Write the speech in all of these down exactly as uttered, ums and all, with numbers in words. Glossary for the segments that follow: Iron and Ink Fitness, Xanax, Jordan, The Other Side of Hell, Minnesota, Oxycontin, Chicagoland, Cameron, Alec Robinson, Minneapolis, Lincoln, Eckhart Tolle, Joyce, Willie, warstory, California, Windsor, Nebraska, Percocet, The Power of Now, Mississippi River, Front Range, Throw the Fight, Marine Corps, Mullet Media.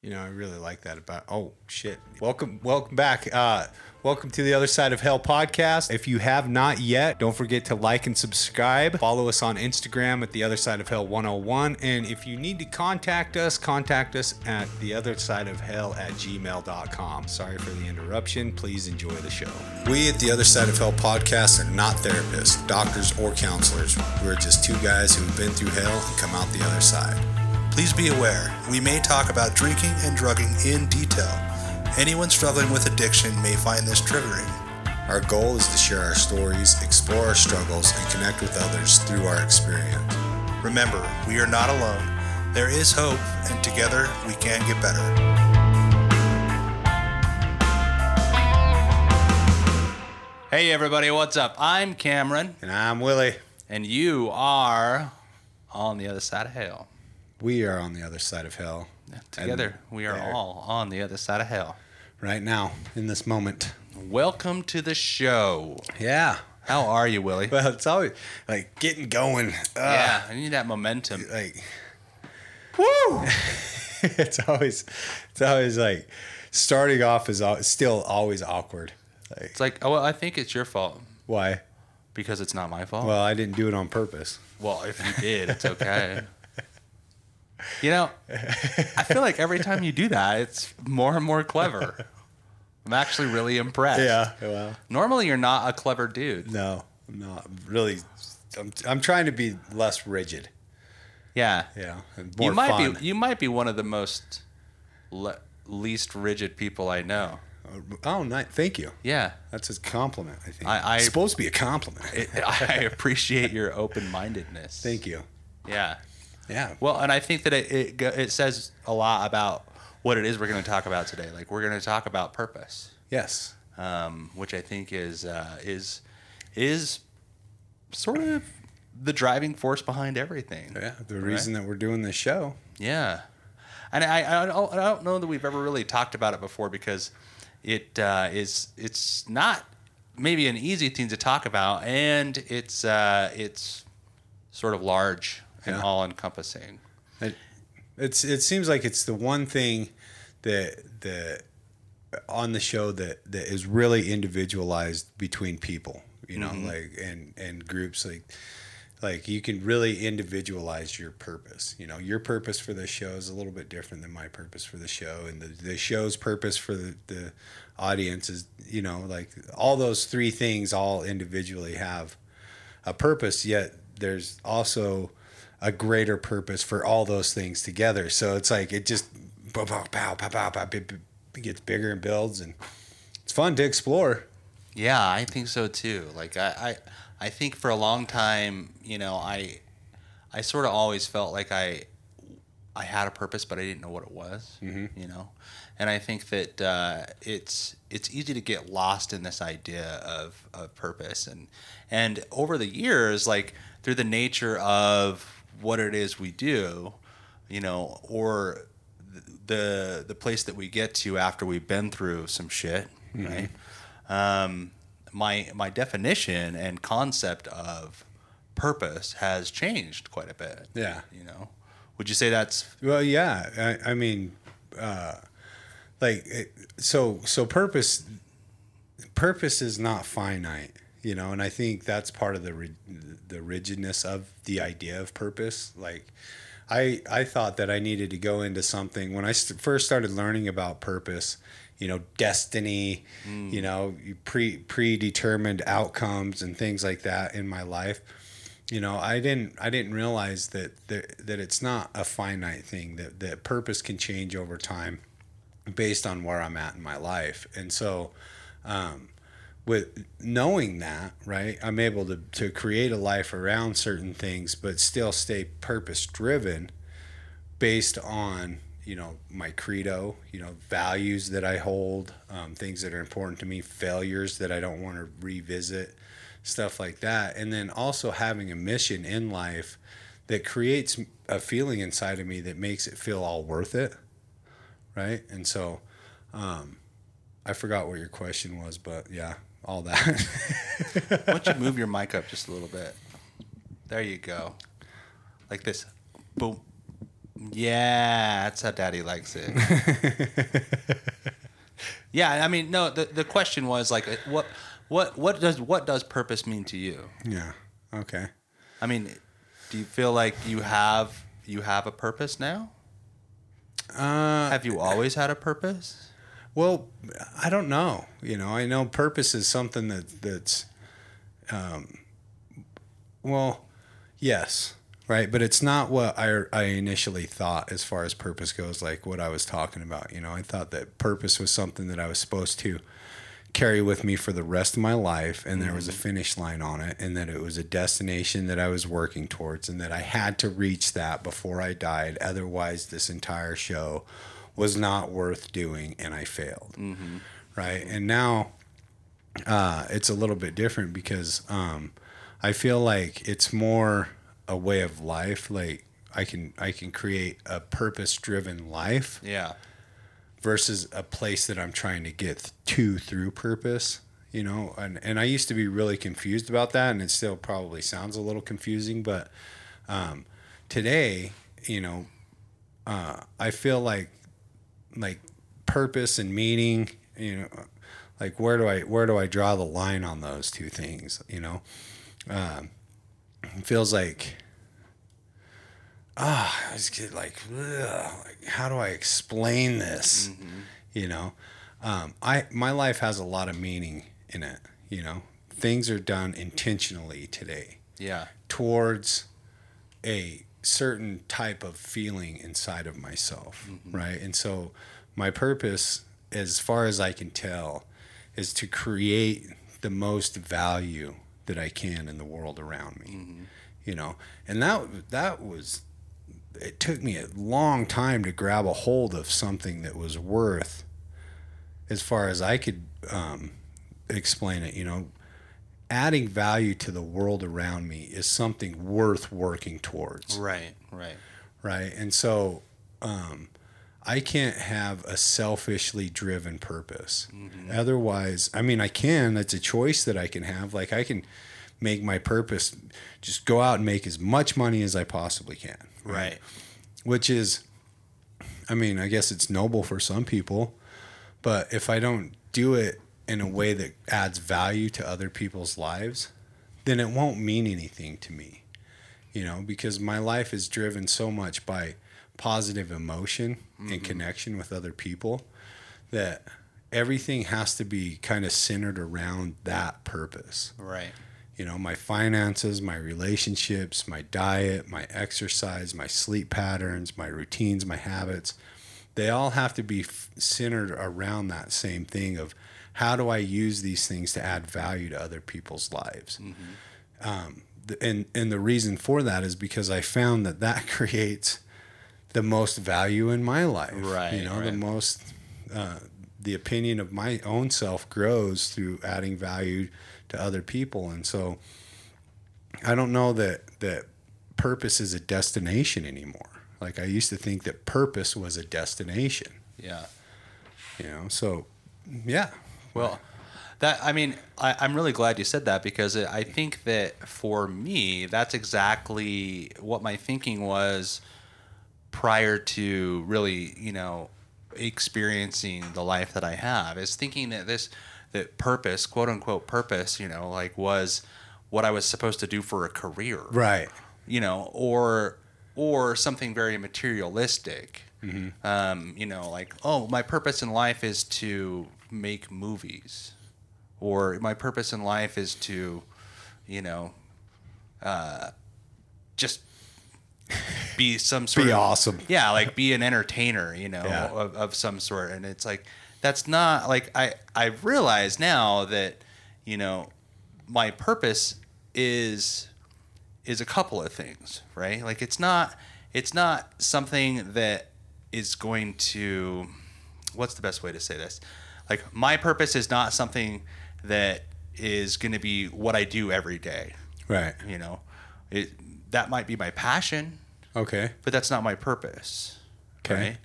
You know, I really like that about, oh, shit. Welcome, welcome back. Uh, welcome to the Other Side of Hell podcast. If you have not yet, don't forget to like and subscribe. Follow us on Instagram at the Other Side of Hell one oh one. And if you need to contact us, contact us at the Other Side of Hell at gmail dot com. Sorry for the interruption. Please enjoy the show. We at the Other Side of Hell podcast are not therapists, doctors, or counselors. We're just two guys who have been through hell and come out the other side. Please be aware, we may talk about drinking and drugging in detail. Anyone struggling with addiction may find this triggering. Our goal is to share our stories, explore our struggles, and connect with others through our experience. Remember, we are not alone. There is hope, and together we can get better. Hey everybody, what's up? I'm Cameron. And I'm Willie. And you are on the other side of hell. We are on the other side of hell. Together, and we are there. All on the other side of hell. Right now, in this moment. Welcome to the show. Yeah. How are you, Willie? Well, it's always like getting going. Ugh. Yeah, I need that momentum. Like, woo! it's always, it's always like starting off is still always awkward. Like, it's like, oh, well, I think it's your fault. Why? Because it's not my fault. Well, I didn't do it on purpose. Well, if you did, it's okay. You know, I feel like every time you do that, it's more and more clever. I'm actually really impressed. Yeah, well. Normally, you're not a clever dude. No, I'm not. I'm really, I'm, I'm trying to be less rigid. Yeah. Yeah. And more you might fun. be. You might be one of the most le- least rigid people I know. Oh, nice. Thank you. Yeah. That's a compliment, I think. I, I, it's supposed to be a compliment. It, I appreciate your open-mindedness. Thank you. Yeah. Yeah. Well, and I think that it, it it says a lot about what it is we're going to talk about today. Like, we're going to talk about purpose. Yes. Um, which I think is uh, is is sort of the driving force behind everything. Yeah. The right? reason that we're doing this show. Yeah. And I I don't, I don't know that we've ever really talked about it before because it uh, is it's not maybe an easy thing to talk about, and it's uh, it's sort of large. And yeah. all-encompassing. It, it's it seems like it's the one thing that the on the show that, that is really individualized between people, you know, mm-hmm. like and, and groups like like you can really individualize your purpose. You know, your purpose for this show is a little bit different than my purpose for the show, and the, the show's purpose for the, the audience is, you know, like all those three things all individually have a purpose, yet there's also a greater purpose for all those things together. So it's like it just pow, pow, pow, pow, pow, it gets bigger and builds, and it's fun to explore. Yeah, I think so too. Like I, I, I think for a long time, you know, I, I sort of always felt like I, I had a purpose, but I didn't know what it was. Mm-hmm. You know, and I think that uh, it's it's easy to get lost in this idea of of purpose, and and over the years, like through the nature of what it is we do, you know, or the the place that we get to after we've been through some shit, mm-hmm. right? Um, my my definition and concept of purpose has changed quite a bit. Yeah, you know, would you say that's well? Yeah, I, I mean, uh, like it, so so purpose purpose is not finite. You know, and I think that's part of the the rigidness of the idea of purpose. Like, I I thought that I needed to go into something when I st- first started learning about purpose. You know, destiny. Mm. You know, pre predetermined outcomes and things like that in my life. You know, I didn't I didn't realize that there, that it's not a finite thing. That that purpose can change over time, based on where I'm at in my life. And so, um, with knowing that, right, I'm able to, to create a life around certain things, but still stay purpose driven based on, you know, my credo, you know, values that I hold, um, things that are important to me, failures that I don't want to revisit, stuff like that. And then also having a mission in life that creates a feeling inside of me that makes it feel all worth it. Right. And so, um, I forgot what your question was, but yeah. All that. Why don't you move your mic up just a little bit? There you go. Like this. Boom. Yeah, that's how Daddy likes it. Yeah, I mean, no. The, the question was like, what, what, what does what does purpose mean to you? Yeah. Okay. I mean, do you feel like you have you have a purpose now? Uh, have you always had a purpose? Well, I don't know. You know, I know purpose is something that that's, um, well, yes. Right, but it's not what I, I initially thought as far as purpose goes, like what I was talking about. You know, I thought that purpose was something that I was supposed to carry with me for the rest of my life, and there was a finish line on it, and that it was a destination that I was working towards, and that I had to reach that before I died. Otherwise, this entire show was not worth doing, and I failed. Mm-hmm. Right, and now uh, it's a little bit different because um, I feel like it's more a way of life. Like I can, I can create a purpose driven life. Yeah. Versus a place that I'm trying to get to through purpose, you know? And, and I used to be really confused about that, and it still probably sounds a little confusing, but, um, today, you know, uh, I feel like, like purpose and meaning, you know, like where do I, where do I draw the line on those two things? You know, um, It feels like, ah, oh, I just get like, ugh, like, how do I explain this? Mm-hmm. You know, um, I my life has a lot of meaning in it. You know, things are done intentionally today. Yeah. Towards a certain type of feeling inside of myself, mm-hmm. right? And so my purpose, as far as I can tell, is to create the most value that I can in the world around me, mm-hmm. you know, and that, that was, it took me a long time to grab a hold of something that was worth, as far as I could, um, explain it, you know, adding value to the world around me is something worth working towards. Right. Right. Right. And so, um, I can't have a selfishly driven purpose. Mm-hmm. Otherwise, I mean, I can. That's a choice that I can have. Like, I can make my purpose just go out and make as much money as I possibly can. Right. right. Which is, I mean, I guess it's noble for some people, but if I don't do it in a way that adds value to other people's lives, then it won't mean anything to me, you know, because my life is driven so much by positive emotion mm-hmm. and connection with other people that everything has to be kind of centered around that purpose. Right. You know, my finances, my relationships, my diet, my exercise, my sleep patterns, my routines, my habits, they all have to be f- centered around that same thing of how do I use these things to add value to other people's lives? Mm-hmm. Um, th- and, and the reason for that is because I found that that creates the most value in my life, right? You know, right. the most, uh, the opinion of my own self grows through adding value to other people. And so I don't know that, that purpose is a destination anymore. Like I used to think that purpose was a destination. Yeah. You know, so yeah. Well, that, I mean, I, I'm really glad you said that because I think that for me, that's exactly what my thinking was prior to really, you know, experiencing the life that I have, is thinking that this, that purpose, quote unquote purpose, you know, like was what I was supposed to do for a career. Right. You know, or, or something very materialistic, mm-hmm. um, you know, like, oh, my purpose in life is to make movies, or my purpose in life is to, you know, uh, just be some sort be of awesome. Yeah. Like be an entertainer, you know, yeah. of, of some sort. And it's like, that's not like, I, I realize now that, you know, my purpose is, is a couple of things, right? Like it's not, it's not something that is going to, what's the best way to say this? Like my purpose is not something that is going to be what I do every day. Right. You know, it, that might be my passion. Okay. But that's not my purpose. Okay. Right?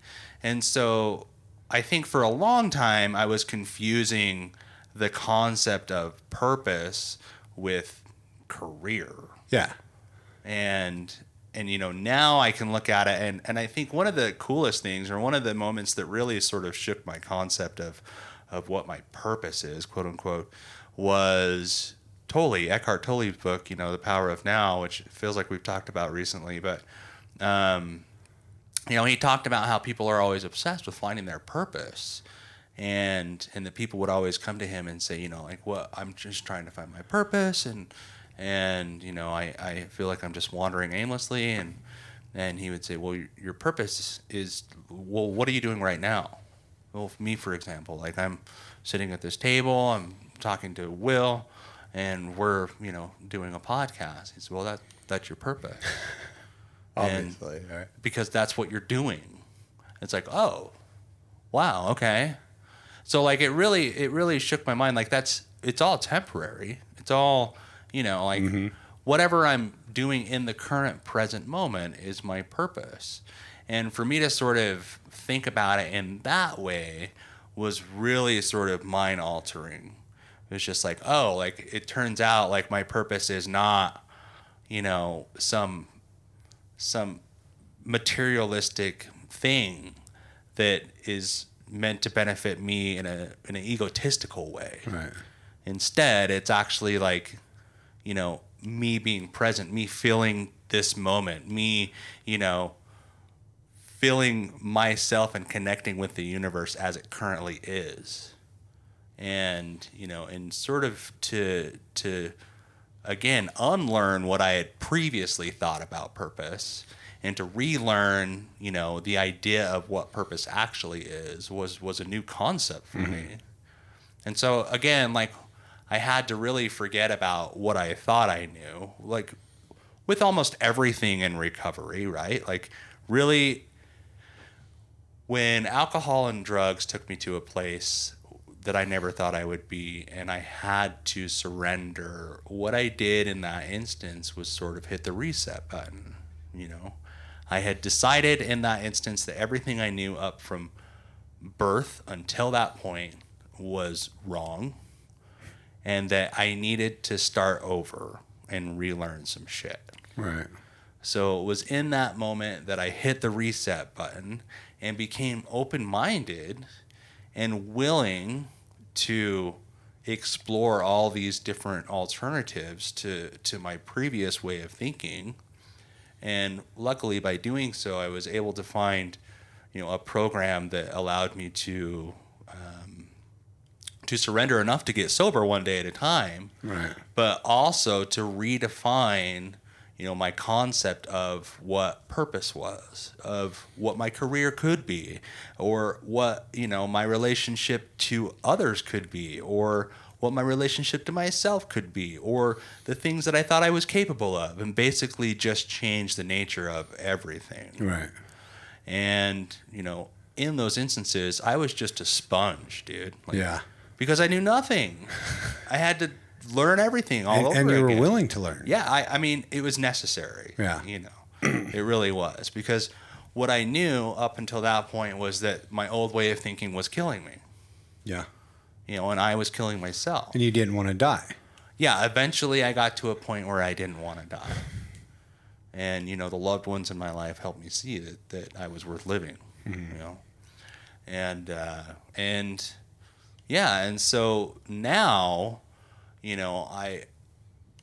And so I think for a long time I was confusing the concept of purpose with career. Yeah. And And, you know, now I can look at it. And, and I think one of the coolest things, or one of the moments that really sort of shift my concept of, of what my purpose is, quote unquote, was Tolle, Eckhart Tolle's book, you know, The Power of Now, which feels like we've talked about recently. But, um, you know, he talked about how people are always obsessed with finding their purpose. And, and the people would always come to him and say, you know, like, well, I'm just trying to find my purpose. And, and, you know, I, I feel like I'm just wandering aimlessly. And and he would say, well, your, your purpose is, well, what are you doing right now? Well, for me, for example, like I'm sitting at this table, I'm talking to Will, and we're, you know, doing a podcast. He said, well, that that's your purpose. Obviously, and, right? Because that's what you're doing. It's like, oh, wow, okay. So, like, it really, it really shook my mind. Like, that's, it's all temporary. It's all... You know, like mm-hmm. whatever I'm doing in the current present moment is my purpose. And for me to sort of think about it in that way was really sort of mind altering. It was just like, oh, like it turns out like my purpose is not, you know, some some materialistic thing that is meant to benefit me in a in an egotistical way. Right. Instead, it's actually like, you know, me being present, me feeling this moment, me, you know, feeling myself and connecting with the universe as it currently is. And, you know, and sort of to, to again, unlearn what I had previously thought about purpose and to relearn, you know, the idea of what purpose actually is was, was a new concept for mm-hmm. me. And so, again, like, I had to really forget about what I thought I knew, like with almost everything in recovery, right? Like really when alcohol and drugs took me to a place that I never thought I would be, and I had to surrender, what I did in that instance was sort of hit the reset button. You know, I had decided in that instance that everything I knew up from birth until that point was wrong. And that I needed to start over and relearn some shit. Right. So it was in that moment that I hit the reset button and became open-minded and willing to explore all these different alternatives to, to my previous way of thinking. And luckily, by doing so, I was able to find, you know, a program that allowed me to... Um, to surrender enough to get sober one day at a time, right. But also to redefine, you know, my concept of what purpose was, of what my career could be, or what, you know, my relationship to others could be, or what my relationship to myself could be, or the things that I thought I was capable of, and basically just change the nature of everything. Right. And, you know, in those instances, I was just a sponge, dude. Like, yeah. Because I knew nothing. I had to learn everything all and, over again. And you again. were willing to learn. Yeah. I, I mean, it was necessary. Yeah. You know, it really was. Because what I knew up until that point was that my old way of thinking was killing me. Yeah. You know, and I was killing myself. And you didn't want to die. Yeah. Eventually, I got to a point where I didn't want to die. And, you know, the loved ones in my life helped me see that, that I was worth living, mm-hmm. you know. And, uh, and... Yeah, and so now, you know, I,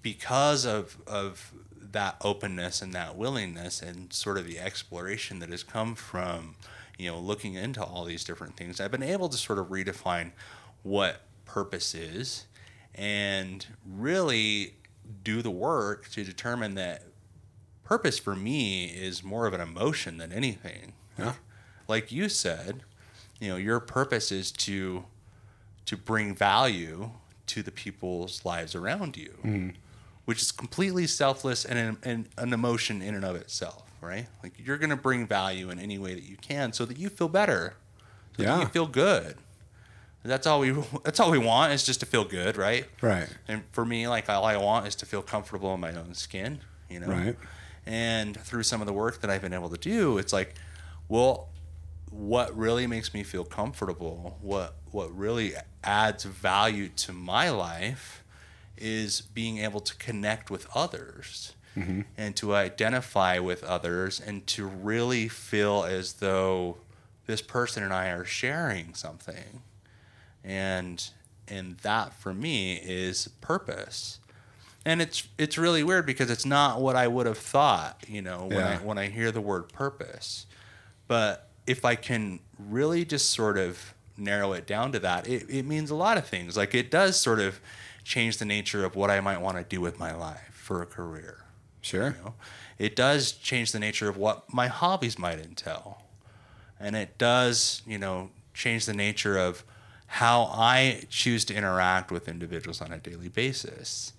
because of of that openness and that willingness and sort of the exploration that has come from, you know, looking into all these different things, I've been able to sort of redefine what purpose is and really do the work to determine that purpose for me is more of an emotion than anything. Yeah. Like you said, you know, your purpose is to... to bring value to the people's lives around you, mm. which is completely selfless and an, and an emotion in and of itself, right? Like you're going to bring value in any way that you can so that you feel better, so yeah. that you feel good. That's all we, that's all we want is just to feel good, right? Right. And for me, like all I want is to feel comfortable in my own skin, you know? Right. And through some of the work that I've been able to do, it's like, well, what really makes me feel comfortable, what what really adds value to my life is being able to connect with others mm-hmm. and to identify with others and to really feel as though this person and I are sharing something. And and that for me is purpose. And it's it's really weird because it's not what I would have thought, you know, when yeah. I when I hear the word purpose. But if I can really just sort of narrow it down to that, it, it means a lot of things. Like it does sort of change the nature of what I might want to do with my life for a career. Sure. You know? It does change the nature of what my hobbies might entail. And it does, you know, change the nature of how I choose to interact with individuals on a daily basis.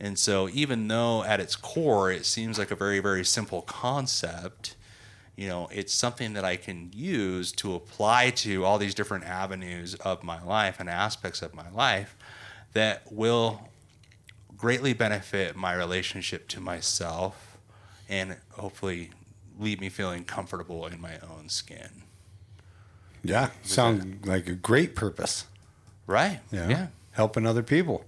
And so even though at its core it seems like a very, very simple concept, you know, it's something that I can use to apply to all these different avenues of my life and aspects of my life that will greatly benefit my relationship to myself and hopefully leave me feeling comfortable in my own skin. Yeah, sounds like a great purpose. Right, yeah. yeah. Helping other people.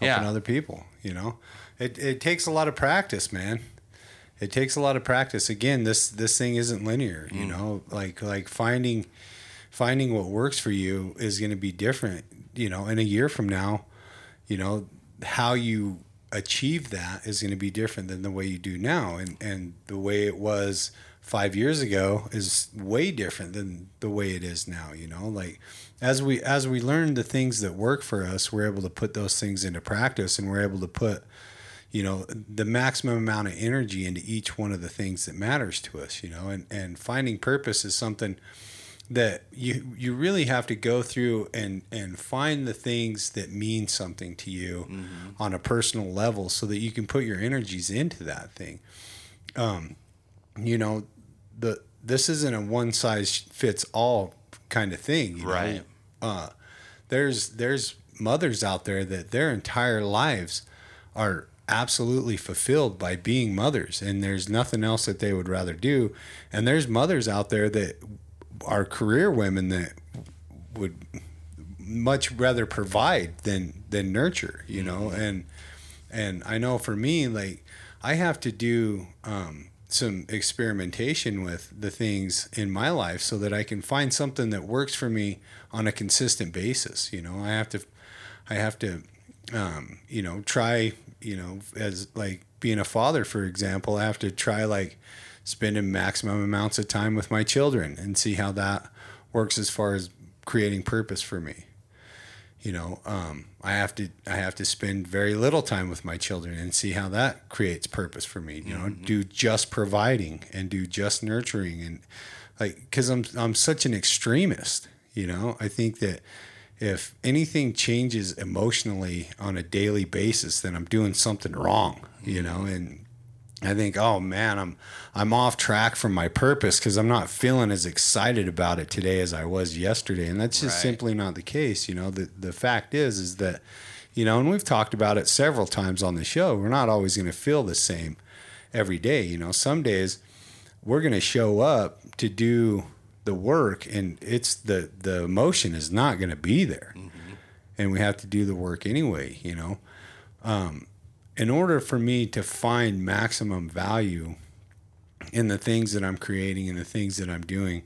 Helping yeah. other people, you know. It it takes a lot of practice, man. It takes a lot of practice. Again, this this thing isn't linear, you mm. know. Like like finding finding what works for you is going to be different, you know. In a year from now, you know, how you achieve that is going to be different than the way you do now, and and the way it was five years ago is way different than the way it is now, you know. Like as we as we learn the things that work for us, we're able to put those things into practice, and we're able to put, you know, the maximum amount of energy into each one of the things that matters to us, you know. And and finding purpose is something that you you really have to go through and and find the things that mean something to you mm-hmm. on a personal level, so that you can put your energies into that thing. Um, you know, the this isn't a one size fits all kind of thing, you right? Know? Uh, there's there's mothers out there that their entire lives are absolutely fulfilled by being mothers, and there's nothing else that they would rather do. And there's mothers out there that are career women that would much rather provide than than nurture, you know. Mm-hmm. And and I know for me, like I have to do um, some experimentation with the things in my life so that I can find something that works for me on a consistent basis. You know, I have to, I have to, um, you know, try, you know, as like being a father, for example, I have to try like spending maximum amounts of time with my children and see how that works as far as creating purpose for me. You know, um, I have to, I have to spend very little time with my children and see how that creates purpose for me, you know, mm-hmm. do just providing and do just nurturing. And like, cause I'm, I'm such an extremist, you know. I think that if anything changes emotionally on a daily basis, then I'm doing something wrong, mm-hmm. you know. And I think, oh man, I'm, I'm off track from my purpose cause I'm not feeling as excited about it today as I was yesterday. And that's just right. simply not the case. You know, the, the fact is, is that, you know, and we've talked about it several times on the show, we're not always going to feel the same every day. You know, some days we're going to show up to do the work and it's the, the emotion is not going to be there mm-hmm. and we have to do the work anyway, you know. Um, In order for me to find maximum value in the things that I'm creating and the things that I'm doing,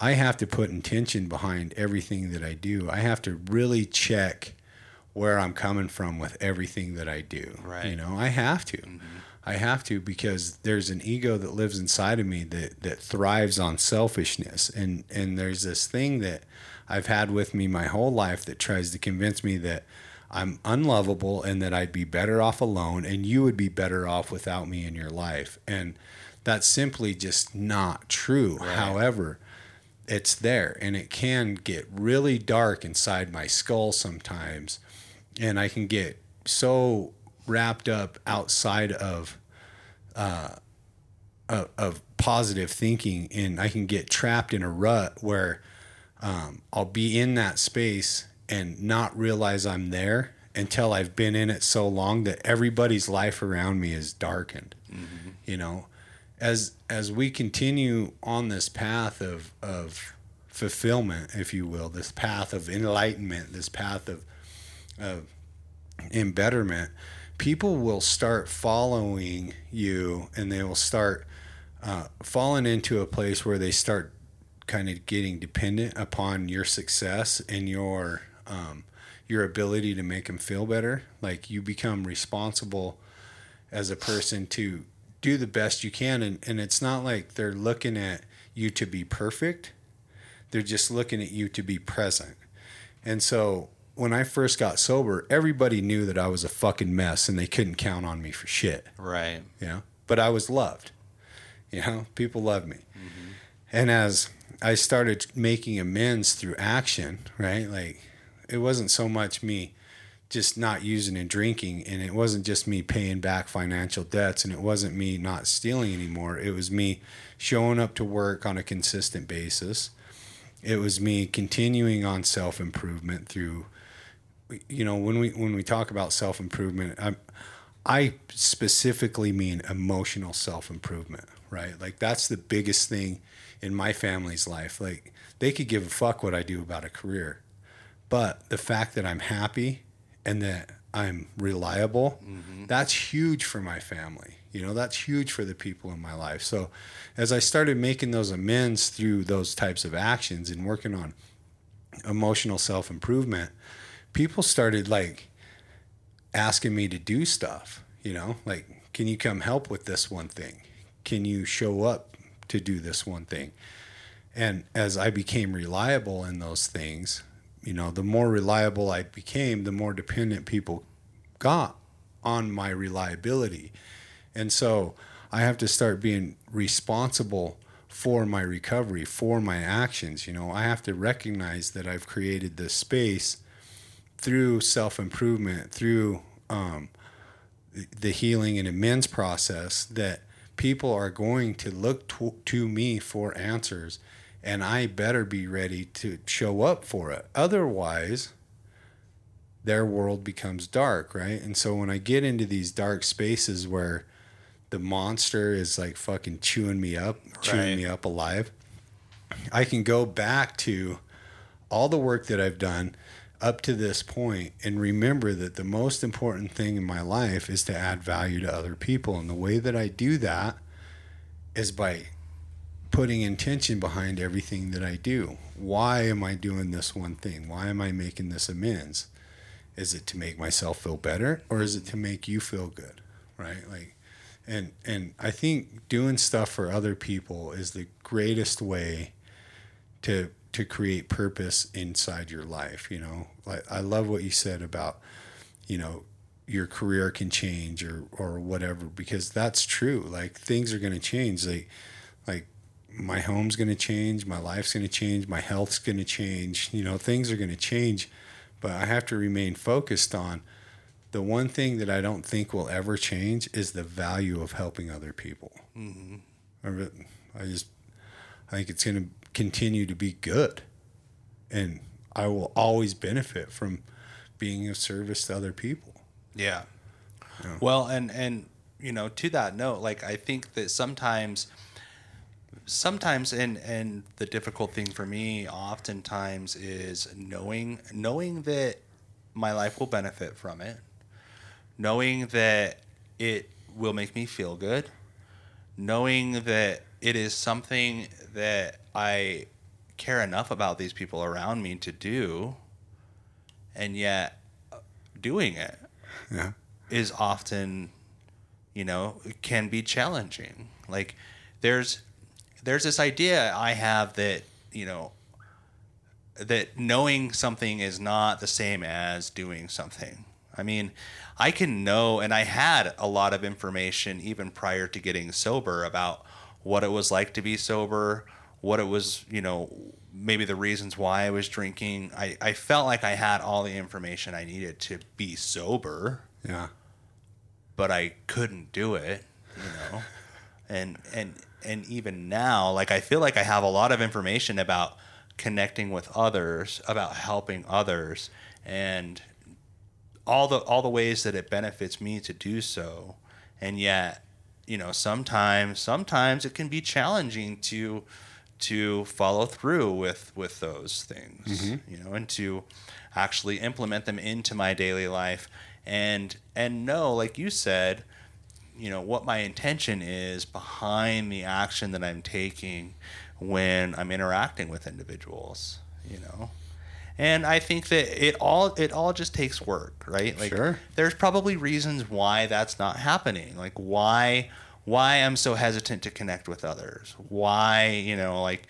I have to put intention behind everything that I do. I have to really check where I'm coming from with everything that I do. Right. You know, I have to. Mm-hmm. I have to, because there's an ego that lives inside of me that, that thrives on selfishness. And, and there's this thing that I've had with me my whole life that tries to convince me that I'm unlovable and that I'd be better off alone and you would be better off without me in your life. And that's simply just not true. Right. However, it's there and it can get really dark inside my skull sometimes. And I can get so wrapped up outside of, uh, of, of positive thinking, and I can get trapped in a rut where, um, I'll be in that space and not realize I'm there until I've been in it so long that everybody's life around me is darkened. Mm-hmm. You know, as as we continue on this path of of fulfillment, if you will, this path of enlightenment, this path of of embetterment, people will start following you, and they will start uh, falling into a place where they start kind of getting dependent upon your success and your um, your ability to make them feel better. Like, you become responsible as a person to do the best you can. And, and it's not like they're looking at you to be perfect. They're just looking at you to be present. And so when I first got sober, everybody knew that I was a fucking mess and they couldn't count on me for shit. Right. You know, but I was loved, you know, people loved me. Mm-hmm. And as I started making amends through action, right? Like, it wasn't so much me just not using and drinking, and it wasn't just me paying back financial debts, and it wasn't me not stealing anymore. It was me showing up to work on a consistent basis. It was me continuing on self-improvement through, you know, when we when we talk about self-improvement, I I specifically mean emotional self-improvement, right? Like, that's the biggest thing in my family's life. Like, they could give a fuck what I do about a career, but the fact that I'm happy and that I'm reliable, mm-hmm. that's huge for my family. You know, that's huge for the people in my life. So as I started making those amends through those types of actions and working on emotional self-improvement, people started, like, asking me to do stuff, you know, like, can you come help with this one thing? Can you show up to do this one thing? And as I became reliable in those things, you know, the more reliable I became, the more dependent people got on my reliability. And so I have to start being responsible for my recovery, for my actions. You know, I have to recognize that I've created this space through self-improvement, through um, the healing and amends process, that people are going to look to, to me for answers, and I better be ready to show up for it. Otherwise, their world becomes dark, right? And so when I get into these dark spaces where the monster is, like, fucking chewing me up, right. chewing me up alive, I can go back to all the work that I've done up to this point and remember that the most important thing in my life is to add value to other people. And the way that I do that is by putting intention behind everything that I do. Why am I doing this one thing? Why am I making this amends? Is it to make myself feel better, or is it to make you feel good? Right? Like, and, and I think doing stuff for other people is the greatest way to, to create purpose inside your life. You know, like, I love what you said about, you know, your career can change or, or whatever, because that's true. Like, things are going to change. Like, like, my home's going to change, my life's going to change, my health's going to change, you know, things are going to change, but I have to remain focused on the one thing that I don't think will ever change is the value of helping other people. Mm-hmm. I, I just, I think it's going to continue to be good, and I will always benefit from being of service to other people. Yeah. You know? Well, and, and, you know, to that note, like, I think that sometimes Sometimes, and, and the difficult thing for me oftentimes is knowing knowing that my life will benefit from it, knowing that it will make me feel good, knowing that it is something that I care enough about these people around me to do, and yet doing it yeah. is often, you know, can be challenging. Like, there's... There's this idea I have that, you know, that knowing something is not the same as doing something. I mean, I can know, and I had a lot of information even prior to getting sober about what it was like to be sober, what it was, you know, maybe the reasons why I was drinking. I, I felt like I had all the information I needed to be sober. Yeah. But I couldn't do it, you know. and and And even now, like, I feel like I have a lot of information about connecting with others, about helping others, and all the all the ways that it benefits me to do so. And yet, you know, sometimes sometimes it can be challenging to to follow through with, with those things, mm-hmm. you know, and to actually implement them into my daily life and and know, like you said, you know, what my intention is behind the action that I'm taking when I'm interacting with individuals, you know. And I think that it all it all just takes work, right? Like, sure. There's probably reasons why that's not happening. Like why why I'm so hesitant to connect with others. Why, you know, like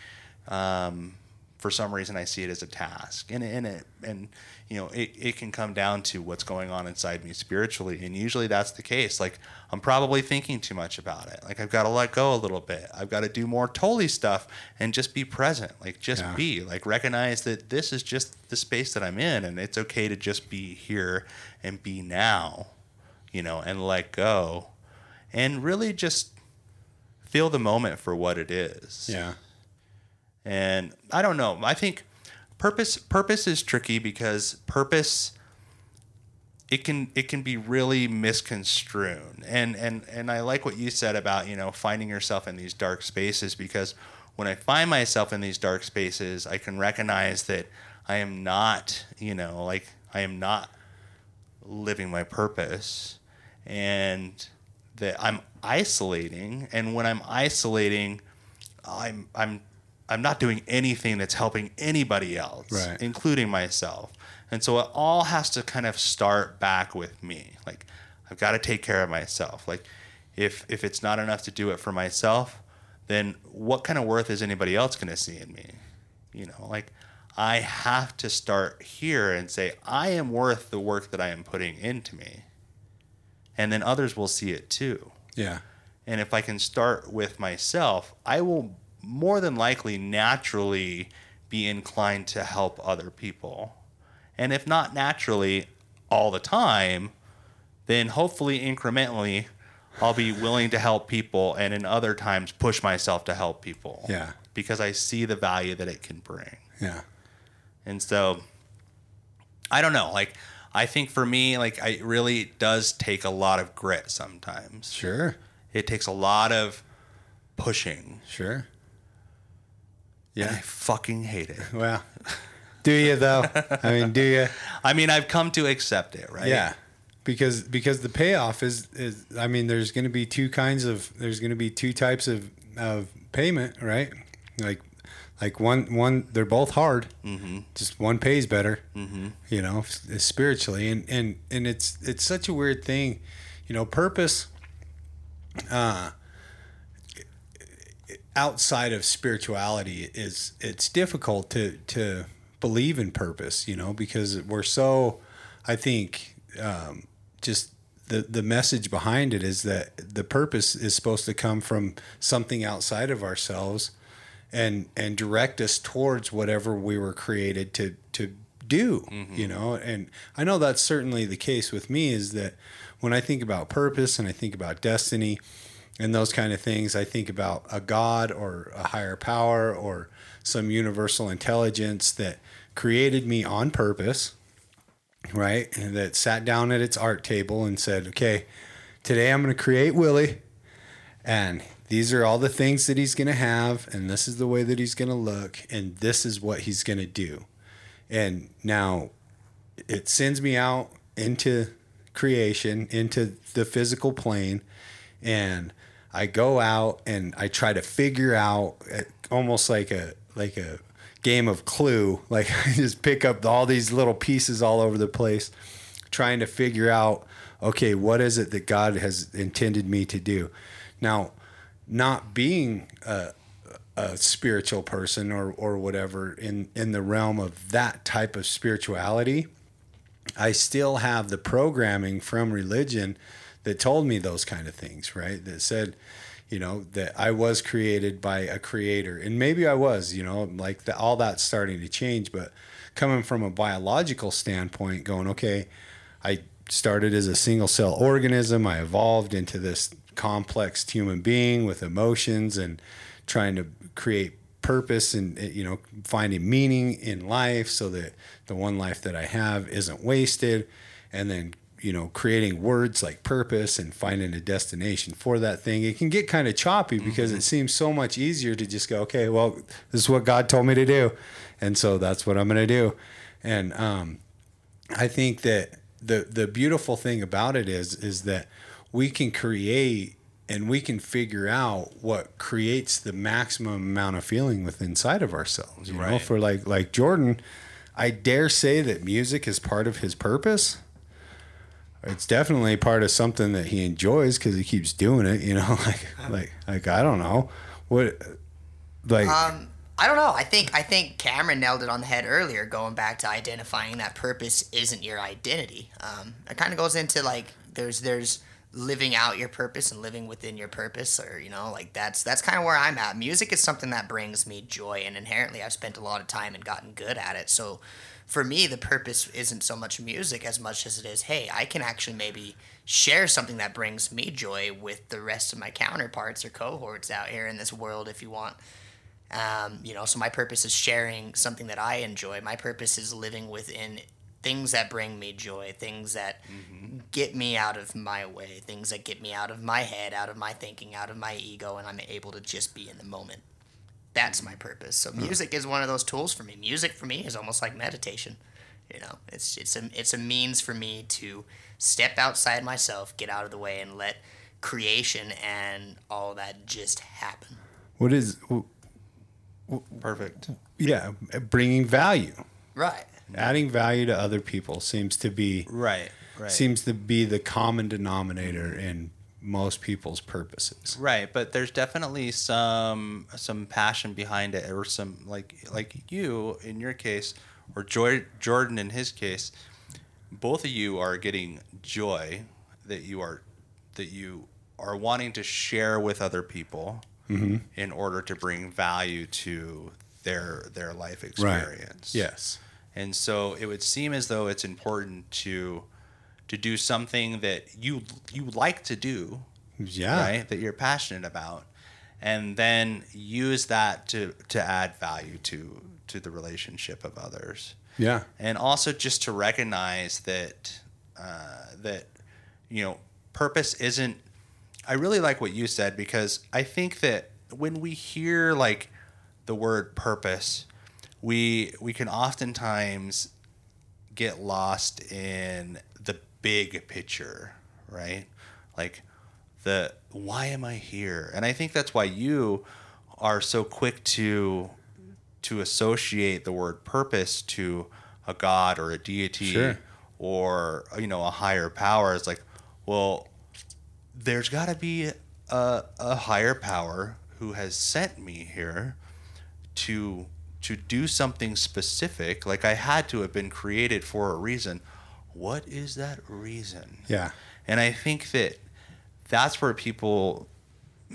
um, for some reason I see it as a task. And and it and you know, it, it can come down to what's going on inside me spiritually. And usually that's the case. Like I'm probably thinking too much about it. Like I've got to let go a little bit. I've got to do more totally stuff and just be present. Like just yeah. be. Like recognize that this is just the space that I'm in, and it's okay to just be here and be now, you know, and let go. And really just feel the moment for what it is. Yeah. And I don't know. I think purpose purpose is tricky because purpose It can it can be really misconstrued, and and and I like what you said about, you know, finding yourself in these dark spaces, because when I find myself in these dark spaces, I can recognize that I am not, you know, like I am not living my purpose, and that I'm isolating, and when I'm isolating, I'm I'm I'm not doing anything that's helping anybody else, right, including myself. And so it all has to kind of start back with me. Like, I've got to take care of myself. Like, if if it's not enough to do it for myself, then what kind of worth is anybody else going to see in me? You know, like, I have to start here and say, I am worth the work that I am putting into me. And then others will see it too. Yeah. And if I can start with myself, I will more than likely naturally be inclined to help other people. And if not naturally all the time, then hopefully incrementally I'll be willing to help people, and in other times push myself to help people. Yeah. Because I see the value that it can bring. Yeah. And so I don't know. Like I think for me, like it really does take a lot of grit sometimes. Sure. It takes a lot of pushing. Sure. Yeah. And I fucking hate it. Well. Do you though? I mean, do you? I mean, I've come to accept it, right? Yeah, because because the payoff is is I mean, there's going to be two kinds of there's going to be two types of, of payment, right? Like like one one they're both hard, mm-hmm. just one pays better, mm-hmm. you know, spiritually, and and and it's it's such a weird thing, you know, purpose. Uh, outside of spirituality is it's difficult to to. believe in purpose, you know, because we're so, I think, um, just the, the message behind it is that the purpose is supposed to come from something outside of ourselves and, and direct us towards whatever we were created to, to do, mm-hmm. you know? And I know that's certainly the case with me, is that when I think about purpose and I think about destiny and those kind of things, I think about a God or a higher power or some universal intelligence that created me on purpose, right? And that sat down at its art table and said, okay, today I'm going to create Willie, and these are all the things that he's going to have, and this is the way that he's going to look, and this is what he's going to do. And now it sends me out into creation, into the physical plane, and I go out and I try to figure out, almost like a like a game of Clue. Like I just pick up all these little pieces all over the place, trying to figure out, okay, what is it that God has intended me to do? Now, not being a, a spiritual person or or whatever in, in the realm of that type of spirituality, I still have the programming from religion that told me those kind of things, right? That said, you know, that I was created by a creator. And maybe I was, you know, like the, all that's starting to change. But coming from a biological standpoint, going, okay, I started as a single cell organism. I evolved into this complex human being with emotions and trying to create purpose and, you know, finding meaning in life so that the one life that I have isn't wasted. And then, you know, creating words like purpose and finding a destination for that thing. It can get kind of choppy because mm-hmm. it seems so much easier to just go, okay, well, this is what God told me to do. And so that's what I'm going to do. And um, I think that the the beautiful thing about it is is that we can create and we can figure out what creates the maximum amount of feeling within inside of ourselves. You right. know, for like like Jordan, I dare say that music is part of his purpose. It's definitely part of something that he enjoys because he keeps doing it. You know, like like like I don't know what like. Um. I don't know. I think I think Cameron nailed it on the head earlier, going back to identifying that purpose isn't your identity. Um, it kind of goes into like there's there's living out your purpose and living within your purpose, or you know, like that's that's kind of where I'm at. Music is something that brings me joy, and inherently I've spent a lot of time and gotten good at it. So for me, the purpose isn't so much music as much as it is, hey, I can actually maybe share something that brings me joy with the rest of my counterparts or cohorts out here in this world, if you want. Um, you know, so my purpose is sharing something that I enjoy. My purpose is living within things that bring me joy, things that mm-hmm. get me out of my way, things that get me out of my head, out of my thinking, out of my ego, and I'm able to just be in the moment. That's my purpose. So music mm. is one of those tools for me. Music for me is almost like meditation. You know, it's it's a, it's a means for me to step outside myself, get out of the way, and let creation and all that just happen. What is... What- Perfect. Yeah, bringing value. Right. Adding value to other people seems to be right. Right. Seems to be the common denominator in most people's purposes. Right, but there's definitely some some passion behind it, or some like like you in your case, or Joy, Jordan in his case. Both of you are getting joy that you are that you are wanting to share with other people. Mm-hmm. In order to bring value to their their life experience. Right. Yes. And so it would seem as though it's important to to do something that you you like to do, yeah, right? That you're passionate about, and then use that to, to add value to to the relationship of others. Yeah. And also just to recognize that uh, that you know, purpose isn't... I really like what you said, because I think that when we hear like the word purpose, we we can oftentimes get lost in the big picture, right? Like the why am I here? And I think that's why you are so quick to to associate the word purpose to a god or a deity, sure, or you know, a higher power. It's like, well, there's got to be a, a higher power who has sent me here to to do something specific. Like I had to have been created for a reason. What is that reason? Yeah. And I think that that's where people...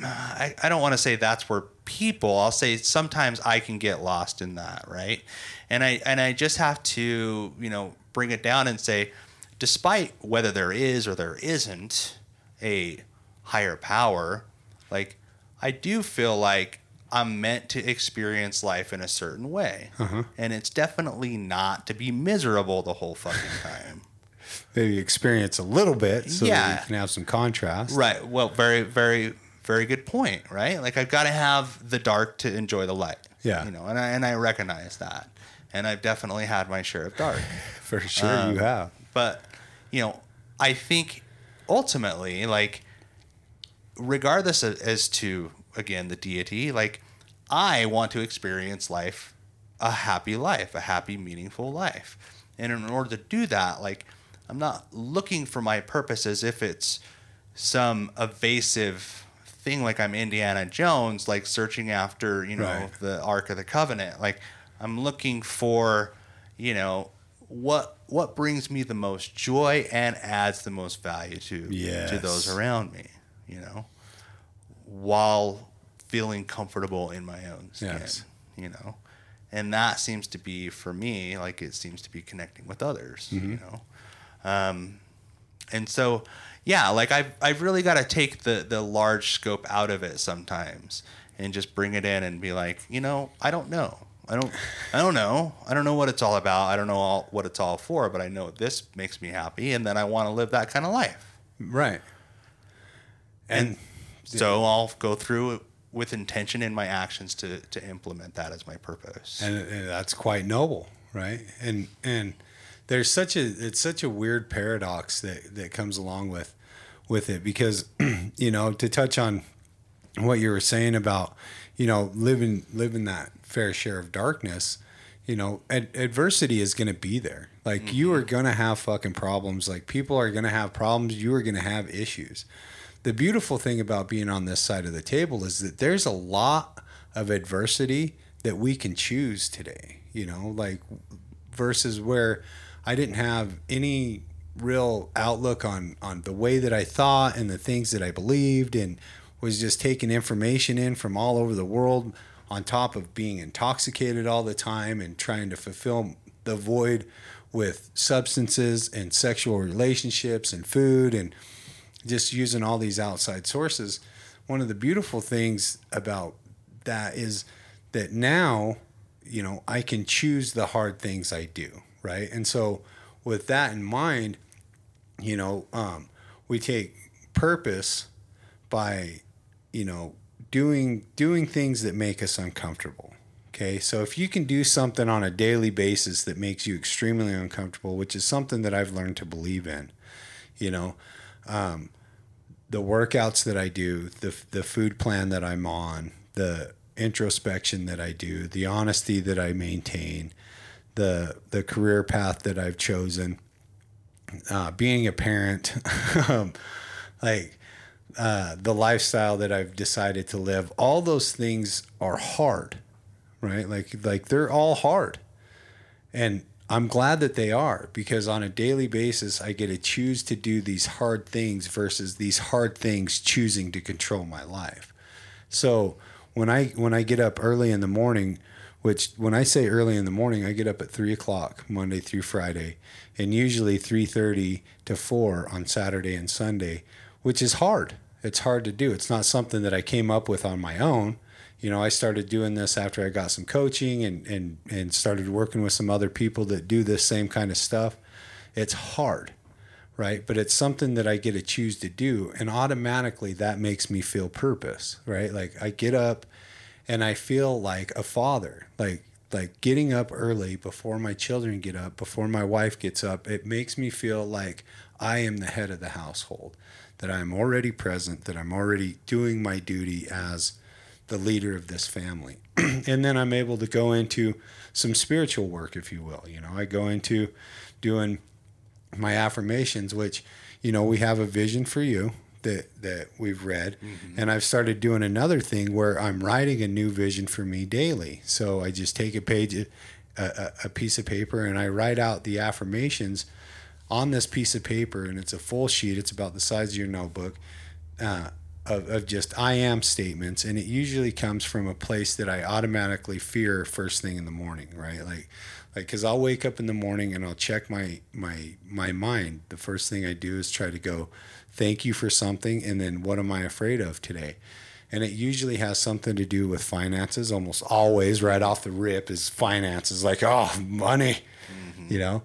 I, I don't want to say that's where people... I'll say sometimes I can get lost in that, right? And I and I just have to, you know, bring it down and say, despite whether there is or there isn't a higher power, like I do feel like I'm meant to experience life in a certain way, uh-huh, and it's definitely not to be miserable the whole fucking time. Maybe experience a little bit so yeah. that you can have some contrast. Right. Well, very, very, very good point. Right. Like I've got to have the dark to enjoy the light. Yeah. You know, and I and I recognize that, and I've definitely had my share of dark. For sure, um, you have. But you know, I think ultimately, like, regardless of, as to, again, the deity, like, I want to experience life, a happy life, a happy, meaningful life. And in order to do that, like, I'm not looking for my purpose as if it's some evasive thing, like I'm Indiana Jones, like searching after, you know, right, the Ark of the Covenant. Like, I'm looking for, you know, what what brings me the most joy and adds the most value to yes. to those around me, you know, while feeling comfortable in my own skin, yes. you know, and that seems to be for me, like it seems to be connecting with others, mm-hmm. you know, um, and so yeah, like I've I've really got to take the the large scope out of it sometimes and just bring it in and be like, you know, I don't know. I don't, I don't know. I don't know what it's all about. I don't know all, what it's all for, but I know this makes me happy, and then I want to live that kind of life. Right. And, and so yeah. I'll go through it with intention in my actions to, to implement that as my purpose. And, and that's quite noble, right? And and there's such a it's such a weird paradox that that comes along with with it, because you know, to touch on what you were saying about, you know, living living that fair share of darkness, you know, ad- adversity is going to be there. Like, mm-hmm. you are going to have fucking problems. Like, people are going to have problems. You are going to have issues. The beautiful thing about being on this side of the table is that there's a lot of adversity that we can choose today, you know, like versus where I didn't have any real outlook on, on the way that I thought and the things that I believed, and was just taking information in from all over the world, on top of being intoxicated all the time and trying to fulfill the void with substances and sexual relationships and food and just using all these outside sources. One of the beautiful things about that is that now, you know, I can choose the hard things I do, right? And so with that in mind, you know, um, we take purpose by, you know, doing doing things that make us uncomfortable. Okay, so if you can do something on a daily basis that makes you extremely uncomfortable, which is something that I've learned to believe in, you know, um, the workouts that I do, the the food plan that I'm on, the introspection that I do, the honesty that I maintain, the the career path that I've chosen, uh, being a parent, um, like. Uh, the lifestyle that I've decided to live, all those things are hard, right? Like, like they're all hard. And I'm glad that they are, because on a daily basis, I get to choose to do these hard things versus these hard things choosing to control my life. So when I, when I get up early in the morning, which when I say early in the morning, I get up at three o'clock Monday through Friday, and usually three thirty to four on Saturday and Sunday, which is hard. It's hard to do. It's not something that I came up with on my own. You know, I started doing this after I got some coaching and, and, and started working with some other people that do this same kind of stuff. It's hard, right? But it's something that I get to choose to do. And automatically that makes me feel purpose, right? Like, I get up and I feel like a father, like, like getting up early before my children get up, before my wife gets up. It makes me feel like I am the head of the household, that I'm already present, that I'm already doing my duty as the leader of this family. And then I'm able to go into some spiritual work, if you will. You know, I go into doing my affirmations, which, you know, we have a vision for you that, that we've read. Mm-hmm. And I've started doing another thing where I'm writing a new vision for me daily. So I just take a page, a, a, a piece of paper, and I write out the affirmations on this piece of paper, and it's a full sheet. It's about the size of your notebook, uh, of, of just I am statements. And it usually comes from a place that I automatically fear first thing in the morning, right? Like, like, cause I'll wake up in the morning and I'll check my, my, my mind. The first thing I do is try to go, thank you for something. And then, what am I afraid of today? And it usually has something to do with finances. Almost always right off the rip is finances. Like, oh, money, mm-hmm. you know,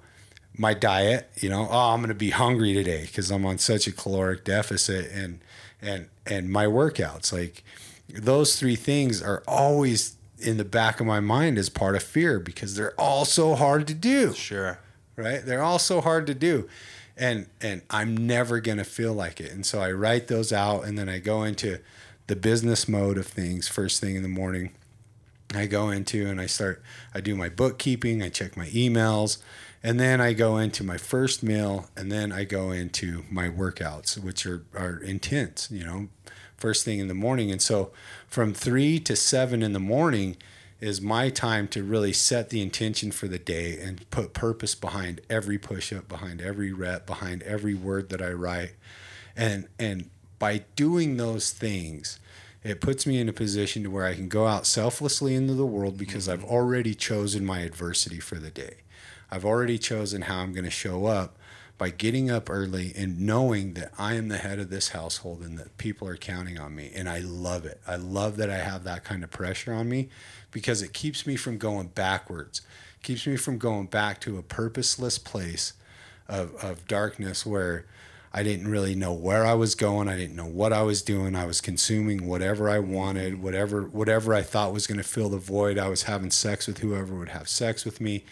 my diet, you know, oh, I'm going to be hungry today because I'm on such a caloric deficit, and, and, and my workouts, like those three things are always in the back of my mind as part of fear, because they're all so hard to do. Sure. Right. They're all so hard to do. And, and I'm never going to feel like it. And so I write those out, and then I go into the business mode of things first thing in the morning. I go into, and I start, I do my bookkeeping, I check my emails, and then I go into my first meal, and then I go into my workouts, which are, are intense, you know, first thing in the morning. And so from three to seven in the morning is my time to really set the intention for the day and put purpose behind every push-up, behind every rep, behind every word that I write. And, and by doing those things, it puts me in a position to where I can go out selflessly into the world, because I've already chosen my adversity for the day. I've already chosen how I'm going to show up by getting up early and knowing that I am the head of this household and that people are counting on me. And I love it. I love that I have that kind of pressure on me, because it keeps me from going backwards, it keeps me from going back to a purposeless place of, of darkness where I didn't really know where I was going. I didn't know what I was doing. I was consuming whatever I wanted, whatever whatever I thought was going to fill the void. I was having sex with whoever would have sex with me.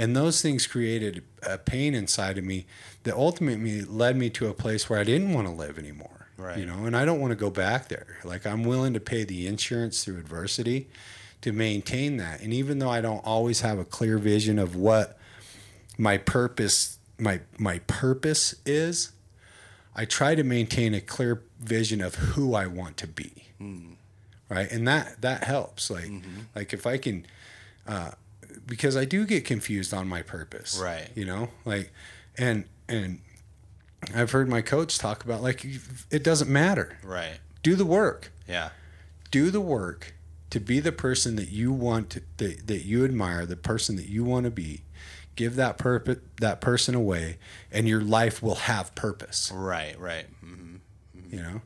And those things created a pain inside of me that ultimately led me to a place where I didn't want to live anymore. Right. You know, and I don't want to go back there. Like, I'm willing to pay the insurance through adversity to maintain that. And even though I don't always have a clear vision of what my purpose, my my purpose is, I try to maintain a clear vision of who I want to be. Mm. Right. And that, that helps. Like, mm-hmm. like if I can, uh, because I do get confused on my purpose. Right. You know, like, and, and I've heard my coach talk about, like, it doesn't matter. Right. Do the work. Yeah. Do the work to be the person that you want to, that, that you admire, the person that you want to be. Give that purpose, that person away, and your life will have purpose. Right. Right. Mm-hmm. Mm-hmm. You know?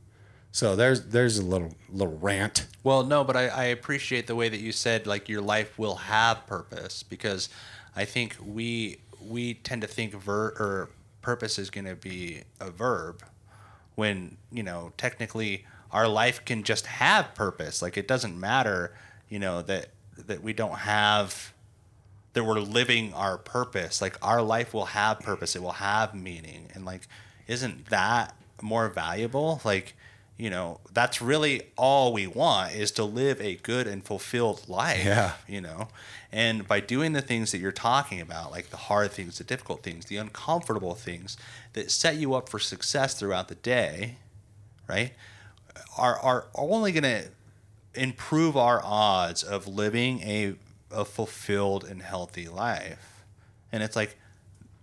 So there's there's a little little rant. Well, no, but I, I appreciate the way that you said, like, your life will have purpose, because I think we we tend to think ver- or purpose is going to be a verb, when, you know, technically our life can just have purpose. Like, it doesn't matter, you know, that that we don't have, that we're living our purpose. Like, our life will have purpose. It will have meaning. And, like, isn't that more valuable? Like, you know, that's really all we want, is to live a good and fulfilled life, yeah. you know, and by doing the things that you're talking about, like the hard things, the difficult things, the uncomfortable things that set you up for success throughout the day, right, are are only going to improve our odds of living a, a fulfilled and healthy life. And it's like,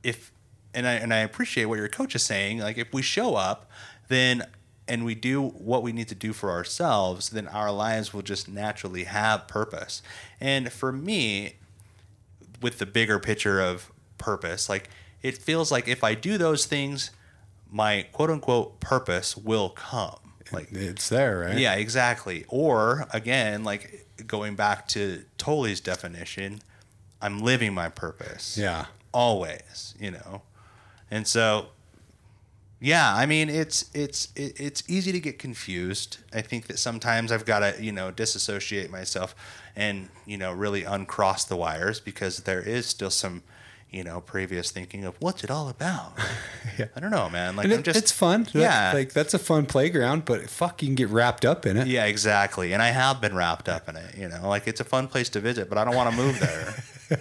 if, and I, and I appreciate what your coach is saying, like, if we show up, then and we do what we need to do for ourselves, then our lives will just naturally have purpose. And for me, with the bigger picture of purpose, like, it feels like if I do those things, my quote unquote purpose will come. Like, it's there, right? Yeah, exactly. Or again, like, going back to Tolley's definition, I'm living my purpose. Yeah. Always, you know? And so, yeah, I mean, it's it's it's easy to get confused. I think that sometimes I've got to, you know, disassociate myself and, you know, really uncross the wires, because there is still some, you know, previous thinking of what's it all about. yeah. I don't know, man. Like, and I'm it, just it's fun. Yeah, like, that's a fun playground, but fuck, you can get wrapped up in it. Yeah, exactly. And I have been wrapped up in it. You know, like, it's a fun place to visit, but I don't want to move there.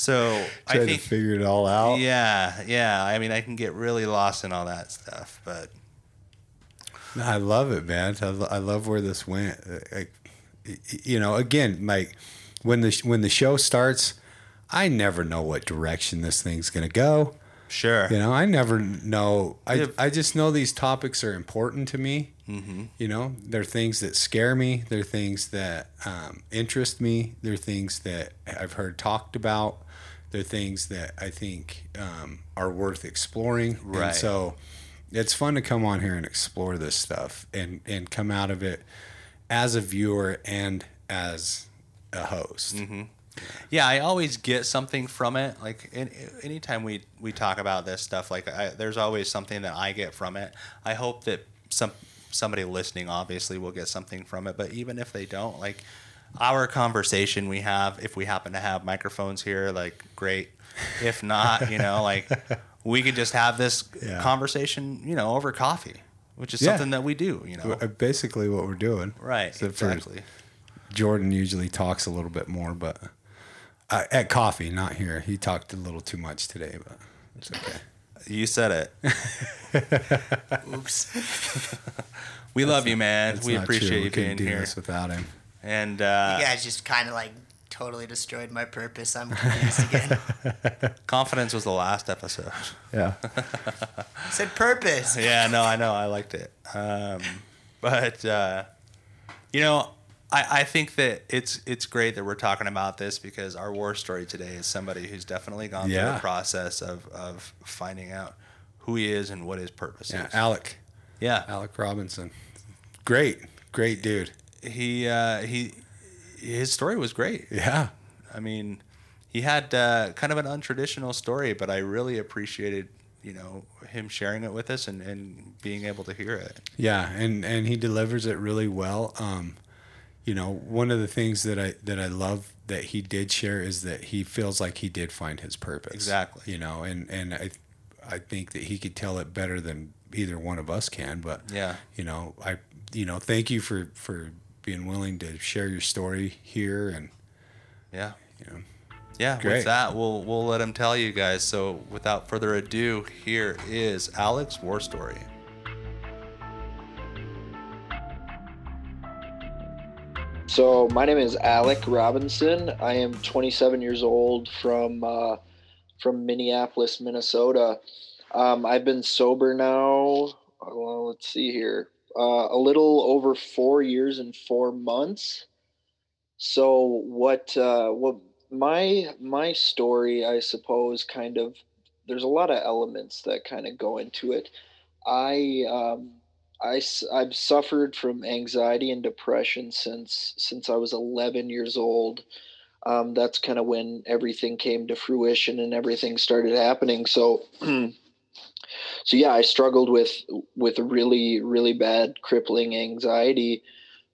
So Try I think to figure it all out. Yeah, yeah. I mean, I can get really lost in all that stuff, but no, I love it, man. I, lo- I love where this went. I, you know, again, like, when the sh- when the show starts, I never know what direction this thing's gonna go. Sure. You know, I never know. I yeah. I just know these topics are important to me. Mm-hmm. You know, they're things that scare me. They're things that um, interest me. They're things that I've heard talked about. They're things that I think um, are worth exploring. Right. And so it's fun to come on here and explore this stuff and, and come out of it as a viewer and as a host. Mm-hmm. Yeah, I always get something from it. Like, in, anytime we, we talk about this stuff, like, I, there's always something that I get from it. I hope that some somebody listening obviously will get something from it. But even if they don't, like, our conversation we have, if we happen to have microphones here, like, great. If not, you know, like, we could just have this yeah. conversation, you know, over coffee, which is yeah. something that we do, you know. Basically what we're doing. Right, so exactly. Jordan usually talks a little bit more, but uh, at coffee, not here. He talked a little too much today, but it's okay. You said it. Oops. We that's love not, you, man. We appreciate we you being do here. This without him. And uh, you guys just kind of, like, totally destroyed my purpose. I'm confused again. Confidence was the last episode. Yeah. I said purpose. Yeah, no, I know. I liked it. Um, but, uh, you know, I, I think that it's it's great that we're talking about this, because our war story today is somebody who's definitely gone yeah. through the process of, of finding out who he is and what his purpose yeah, is. Alec. Yeah. Alec Robinson. Great. Great dude. He uh, he, his story was great. Yeah. I mean, he had uh, kind of an untraditional story, but I really appreciated, you know, him sharing it with us and, and being able to hear it. Yeah, and, and he delivers it really well. Um, you know, one of the things that I that I love that he did share is that he feels like he did find his purpose. Exactly. You know, and and I I think that he could tell it better than either one of us can. But yeah, you know, I you know thank you for for being willing to share your story here. And yeah, you know, yeah. Great. With that, we'll we'll let him tell you guys. So without further ado, here is Alec's war story. So my name is Alec Robinson. I am twenty-seven years old from uh, from Minneapolis, Minnesota. Um, I've been sober now, well, let's see here, uh, a little over four years and four months. So what uh, what my my story, I suppose, kind of, there's a lot of elements that kind of go into it. I um, I, I've suffered from anxiety and depression since since I was eleven years old. Um, that's kind of when everything came to fruition and everything started happening. So, so yeah, I struggled with with really, really bad crippling anxiety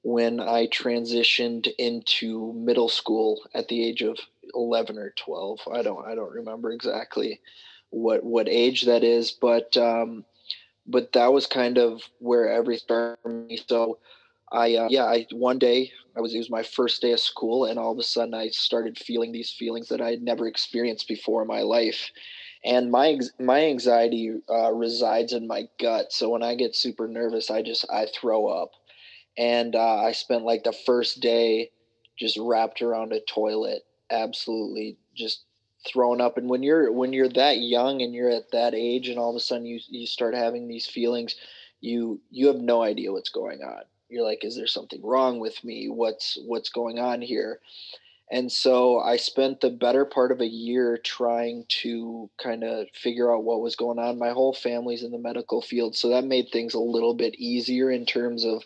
when I transitioned into middle school at the age of eleven or twelve. I don't I don't remember exactly what what age that is, but. Um, But that was kind of where everything started for me. So I, uh, yeah, I, one day I was, it was my first day of school, and all of a sudden I started feeling these feelings that I had never experienced before in my life. And my, my anxiety uh, resides in my gut. So when I get super nervous, I just, I throw up. And uh, I spent like the first day just wrapped around a toilet, absolutely just thrown up. And when you're when you're that young and you're at that age, and all of a sudden you you start having these feelings, you you have no idea what's going on. You're like, is there something wrong with me? What's what's going on here? And so I spent the better part of a year trying to kind of figure out what was going on. My whole family's in the medical field, so that made things a little bit easier in terms of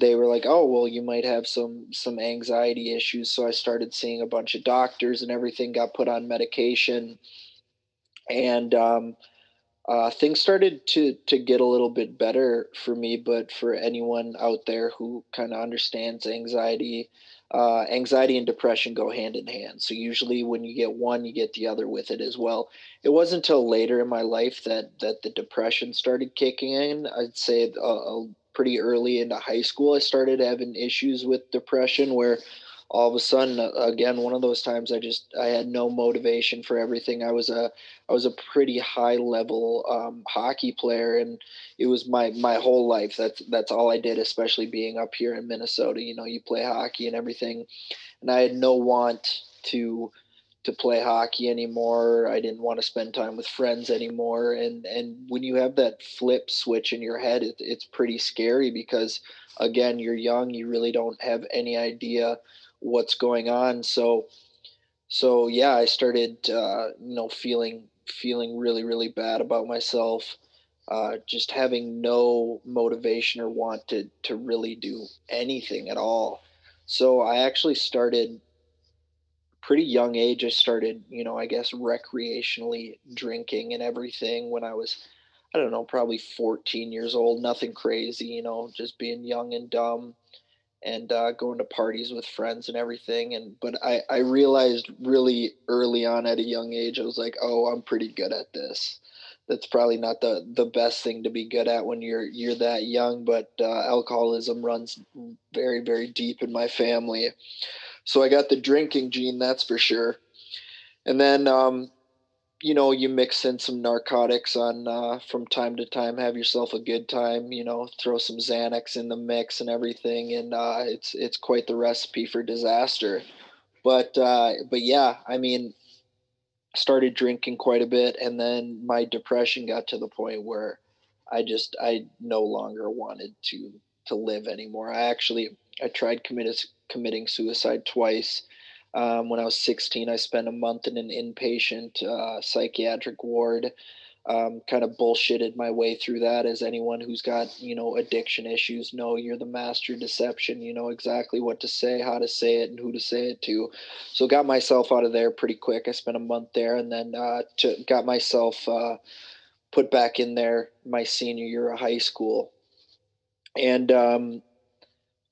they were like, oh, well, you might have some some anxiety issues. So I started seeing a bunch of doctors and everything, got put on medication. And um, uh, things started to, to get a little bit better for me. But for anyone out there who kind of understands anxiety, uh, anxiety and depression go hand in hand. So usually when you get one, you get the other with it as well. It wasn't until later in my life that, that the depression started kicking in. I'd say a, a pretty early into high school, I started having issues with depression where all of a sudden, again, one of those times I just, I had no motivation for everything. I was a, I was a pretty high level um, hockey player, and it was my, my whole life. That's, that's all I did, especially being up here in Minnesota. You know, you play hockey and everything. And I had no want to, to play hockey anymore. I didn't want to spend time with friends anymore. And and when you have that flip switch in your head, it, it's pretty scary because, again, you're young. You really don't have any idea what's going on. So, so yeah, I started, uh, you know, feeling feeling really, really bad about myself, uh, just having no motivation or want to, to really do anything at all. So I actually started pretty young age. I started, you know, I guess recreationally drinking and everything when I was, I don't know, probably fourteen years old, nothing crazy, you know, just being young and dumb and uh, going to parties with friends and everything. And, but I, I realized really early on at a young age, I was like, oh, I'm pretty good at this. That's probably not the, the best thing to be good at when you're, you're that young, but uh, alcoholism runs very, very deep in my family. So I got the drinking gene, that's for sure. And then, um, you know, you mix in some narcotics on uh, from time to time, have yourself a good time, you know, throw some Xanax in the mix and everything. And uh, it's it's quite the recipe for disaster. But, uh, but yeah, I mean, started drinking quite a bit. And then my depression got to the point where I just, I no longer wanted to, to live anymore. I actually, I tried committed committing suicide twice. Um, when I was sixteen, I spent a month in an inpatient uh, psychiatric ward, um, kind of bullshitted my way through that, as anyone who's got, you know, addiction issues know you're the master of deception. You know exactly what to say, how to say it, and who to say it to. So got myself out of there pretty quick. I spent a month there, and then uh, to, got myself uh, put back in there my senior year of high school. And um,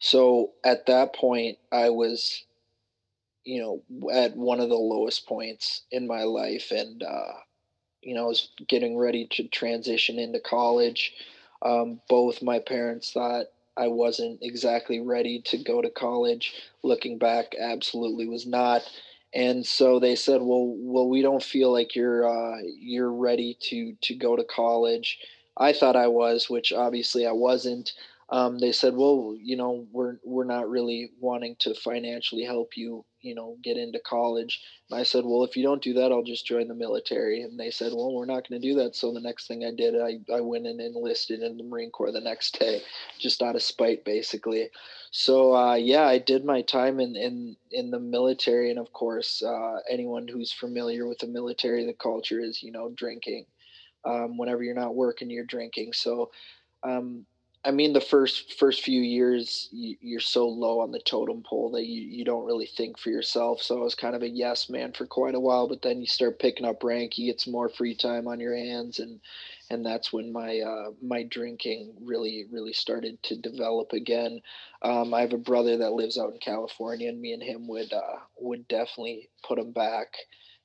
So at that point, I was, you know, at one of the lowest points in my life. And, uh, you know, I was getting ready to transition into college. Um, both my parents thought I wasn't exactly ready to go to college. Looking back, absolutely was not. And so they said, well, well, we don't feel like you're uh, you're ready to to go to college. I thought I was, which obviously I wasn't. Um, they said, well, you know, we're we're not really wanting to financially help you, you know, get into college. And I said, well, if you don't do that, I'll just join the military. And they said, well, we're not going to do that. So the next thing I did, I, I went and enlisted in the Marine Corps the next day, just out of spite, basically. So, uh, yeah, I did my time in, in, in the military. And of course, uh, anyone who's familiar with the military, the culture is, you know, drinking. Um, whenever you're not working, you're drinking. So, um, I mean, the first first few years, you, you're so low on the totem pole that you, you don't really think for yourself. So I was kind of a yes man for quite a while, but then you start picking up rank, you get some more free time on your hands, and and that's when my uh, my drinking really, really started to develop again. Um, I have a brother that lives out in California, and me and him would uh, would definitely put him back,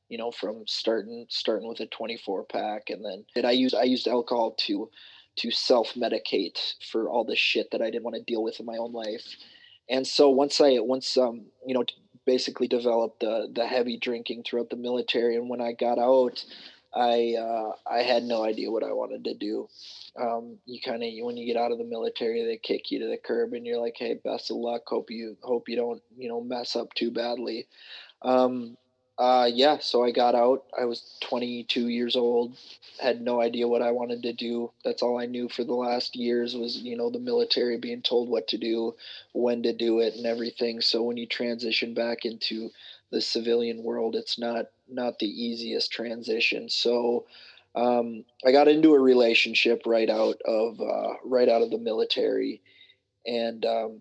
you know, from starting starting with a twenty-four pack, and then and I used I used alcohol to. to self-medicate for all the shit that I didn't want to deal with in my own life. And so once I, once, um, you know, basically developed the, the heavy drinking throughout the military. And when I got out, I, uh, I had no idea what I wanted to do. Um, you kind of, when you get out of the military, they kick you to the curb and you're like, hey, best of luck. Hope you, hope you don't, you know, mess up too badly. Um, Uh, yeah, so I got out. I was twenty-two years old, had no idea what I wanted to do. That's all I knew for the last years was, you know, the military, being told what to do, when to do it, and everything. So when you transition back into the civilian world, it's not not the easiest transition. So um, I got into a relationship right out of uh, right out of the military, and um,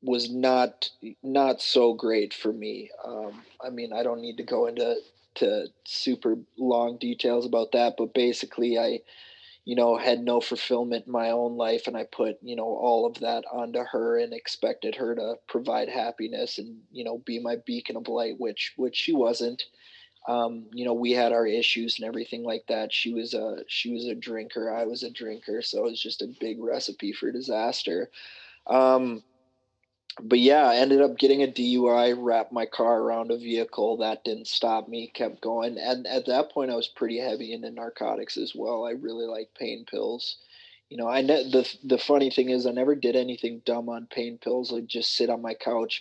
was not not so great for me. Um, I mean, I don't need to go into to super long details about that, but basically I, you know, had no fulfillment in my own life, and I put, you know, all of that onto her and expected her to provide happiness and, you know, be my beacon of light, which which she wasn't. Um, you know, we had our issues and everything like that. She was a she was a drinker, I was a drinker, so it was just a big recipe for disaster. Um But yeah, I ended up getting a D U I, wrapped my car around a vehicle. That didn't stop me, kept going. And at that point, I was pretty heavy into narcotics as well. I really like pain pills. You know, I ne- the the funny thing is I never did anything dumb on pain pills. I'd just sit on my couch,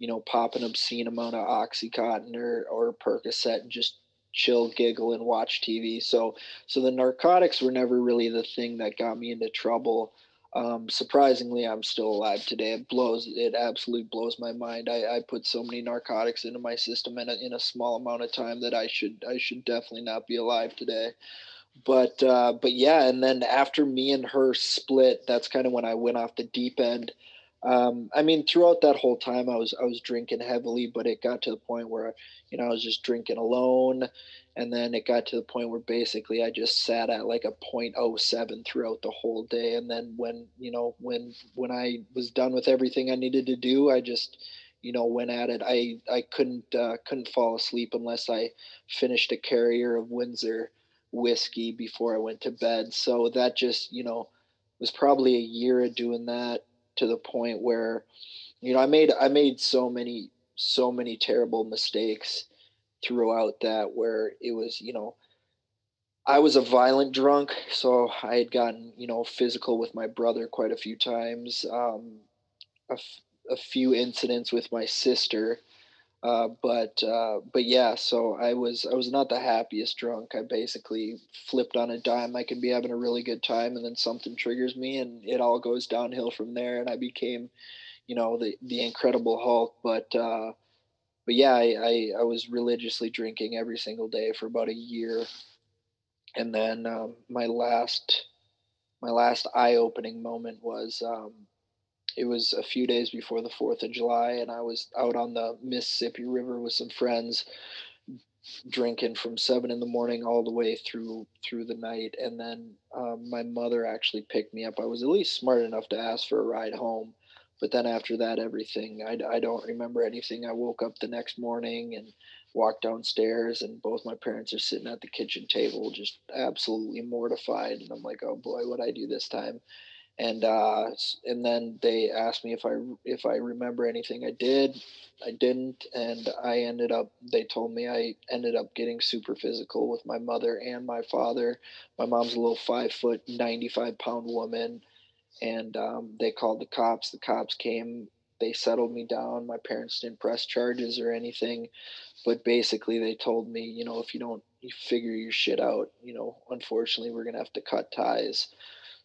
you know, pop an obscene amount of Oxycontin or, or Percocet and just chill, giggle, and watch T V. So, so the narcotics were never really the thing that got me into trouble. Um, surprisingly, I'm still alive today. It blows, it absolutely blows my mind. I, I put so many narcotics into my system in a, in a small amount of time that I should, I should definitely not be alive today. But, uh, but yeah. And then after me and her split, that's kind of when I went off the deep end. Um, I mean, throughout that whole time I was, I was drinking heavily, but it got to the point where, you know, I was just drinking alone. And then it got to the point where basically I just sat at like a point oh seven throughout the whole day. And then when, you know, when, when I was done with everything I needed to do, I just, you know, went at it. I, I couldn't, uh, couldn't fall asleep unless I finished a carrier of Windsor whiskey before I went to bed. So that just, you know, was probably a year of doing that, to the point where, you know, I made, I made so many, so many terrible mistakes throughout that, where it was, you know, I was a violent drunk. So I had gotten, you know, physical with my brother quite a few times, um, a, f- a few incidents with my sister. Uh, but, uh, but yeah, so I was, I was not the happiest drunk. I basically flipped on a dime. I could be having a really good time and then something triggers me and it all goes downhill from there. And I became, you know, the, the Incredible Hulk. But, uh, But yeah, I, I, I was religiously drinking every single day for about a year. And then um, my last my last eye-opening moment was, um, it was a few days before the fourth of July, and I was out on the Mississippi River with some friends, drinking from seven in the morning all the way through through the night. And then um, my mother actually picked me up. I was at least smart enough to ask for a ride home. But then after that, everything, I, I don't remember anything. I woke up the next morning and walked downstairs, and both my parents are sitting at the kitchen table, just absolutely mortified. And I'm like, oh boy, what'd I do this time? And, uh, and then they asked me if I, if I remember anything I did, I didn't. And I ended up, they told me I ended up getting super physical with my mother and my father. My mom's a little five foot, ninety-five pound woman. And, um, they called the cops, the cops came, they settled me down. My parents didn't press charges or anything, but basically they told me, you know, if you don't you figure your shit out, you know, unfortunately we're going to have to cut ties.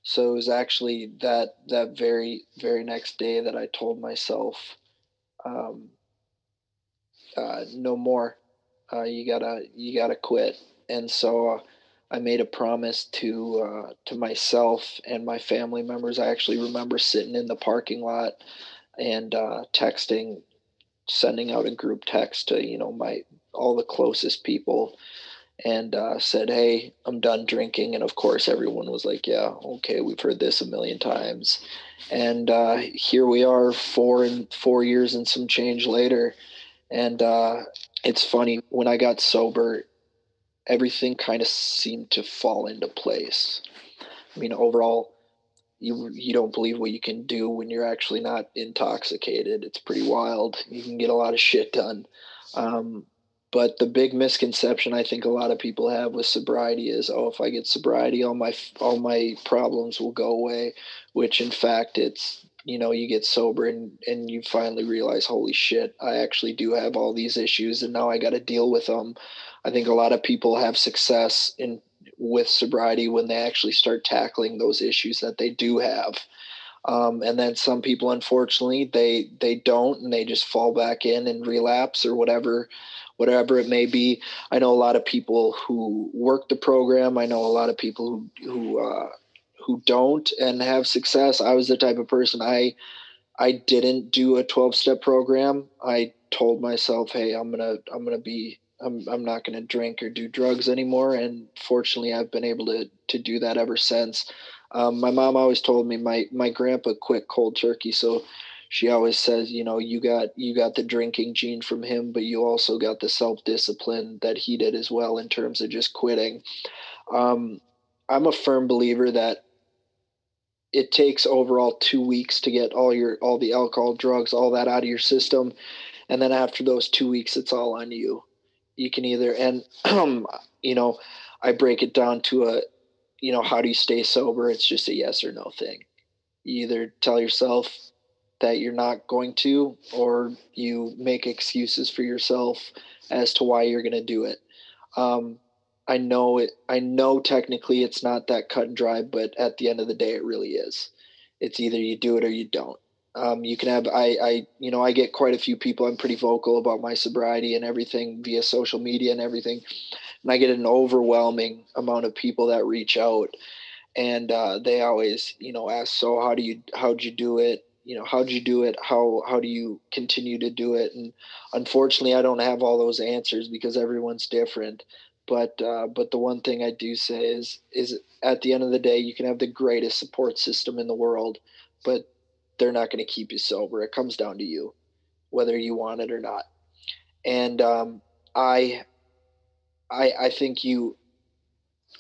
So it was actually that that very, very next day that I told myself, um, uh, no more, uh, you gotta, you gotta quit. And so uh, I made a promise to uh, to myself and my family members. I actually remember sitting in the parking lot and uh, texting, sending out a group text to, you know, my all the closest people. And uh, said, hey, I'm done drinking. And of course, everyone was like, yeah, okay, we've heard this a million times. And uh, here we are four and four years and some change later. And uh, it's funny, when I got sober, everything kind of seemed to fall into place. I mean, overall, you you don't believe what you can do when you're actually not intoxicated. It's pretty wild. You can get a lot of shit done. Um But the big misconception I think a lot of people have with sobriety is, oh, if I get sobriety, all my all my problems will go away, which in fact it's, you know, you get sober and, and you finally realize, holy shit, I actually do have all these issues and now I got to deal with them. I think a lot of people have success in with sobriety when they actually start tackling those issues that they do have. Um, and then some people, unfortunately, they they don't, and they just fall back in and relapse or whatever whatever it may be. I know a lot of people who work the program. I know a lot of people who who, uh, who don't and have success. I was the type of person, I I didn't do a twelve-step program. I told myself, hey, I'm gonna I'm gonna be I'm I'm not gonna drink or do drugs anymore. And fortunately, I've been able to to do that ever since. Um, my mom always told me my, my grandpa quit cold turkey. So she always says, you know, you got, you got the drinking gene from him, but you also got the self-discipline that he did as well in terms of just quitting. Um, I'm a firm believer that it takes overall two weeks to get all your, all the alcohol, drugs, all that out of your system. And then after those two weeks, it's all on you. You can either, and, you know, I break it down to a, you know, how do you stay sober? It's just a yes or no thing. You either tell yourself that you're not going to, or you make excuses for yourself as to why you're going to do it. Um, I know it, I know technically it's not that cut and dry, but at the end of the day, it really is. It's either you do it or you don't. Um, you can have, I, I, you know, I get quite a few people. I'm pretty vocal about my sobriety and everything via social media and everything. And I get an overwhelming amount of people that reach out, and uh, they always, you know, ask, so how do you, how'd you do it? You know, how'd you do it? How, how do you continue to do it? And unfortunately, I don't have all those answers because everyone's different. But, uh, but the one thing I do say is, is at the end of the day, you can have the greatest support system in the world, but they're not going to keep you sober. It comes down to you, whether you want it or not. And um, I, I, I think you,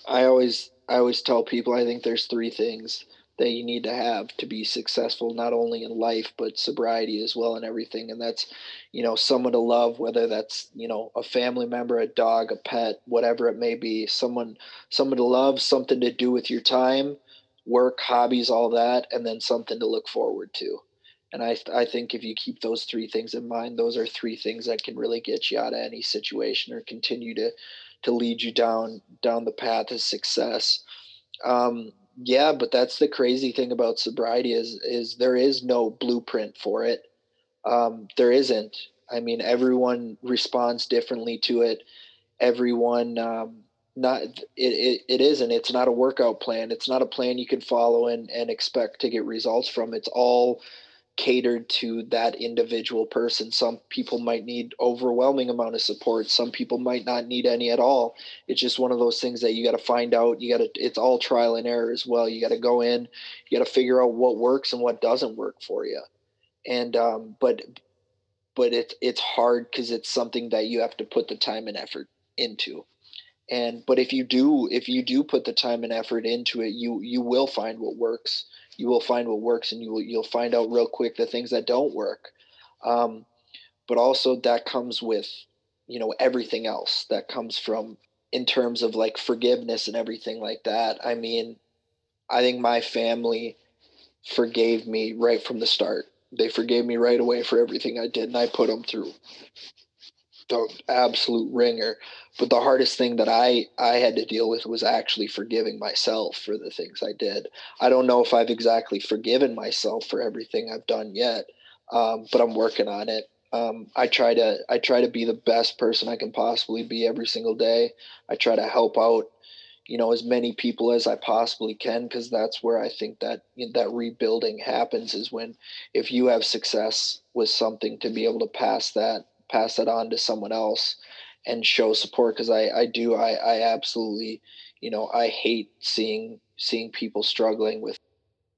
I always, I always tell people, I think there's three things that you need to have to be successful, not only in life, but sobriety as well and everything. And that's, you know, someone to love, whether that's, you know, a family member, a dog, a pet, whatever it may be, someone, someone to love, something to do with your time, work, hobbies, all that, and then something to look forward to. And I, I think if you keep those three things in mind, those are three things that can really get you out of any situation or continue to, to lead you down, down the path of success. Um, yeah, but that's the crazy thing about sobriety is, is there is no blueprint for it. Um, there isn't. I mean, everyone responds differently to it. Everyone, um, not it, it it isn't it's not a workout plan. It's not a plan you can follow and, and expect to get results from. It's all catered to that individual person. Some people might need overwhelming amount of support. Some people might not need any at all. It's just one of those things that you got to find out. You got to, it's all trial and error as well. You got to go in, you got to figure out what works and what doesn't work for you. And, um, but, but it's, it's hard because it's something that you have to put the time and effort into. And, but if you do, if you do put the time and effort into it, you, you will find what works. You will find what works, and you will, you'll find out real quick the things that don't work. Um, but also that comes with, you know, everything else that comes from, in terms of like forgiveness and everything like that. I mean, I think my family forgave me right from the start. They forgave me right away for everything I did, and I put them through the absolute ringer. But the hardest thing that I, I had to deal with was actually forgiving myself for the things I did. I don't know if I've exactly forgiven myself for everything I've done yet, um, but I'm working on it. Um, I try to I try to be the best person I can possibly be every single day. I try to help out, you know, as many people as I possibly can, because that's where I think that, you know, that rebuilding happens, is when, if you have success with something, to be able to pass that pass that on to someone else and show support. Because I, I do I, I absolutely, you know, I hate seeing seeing people struggling with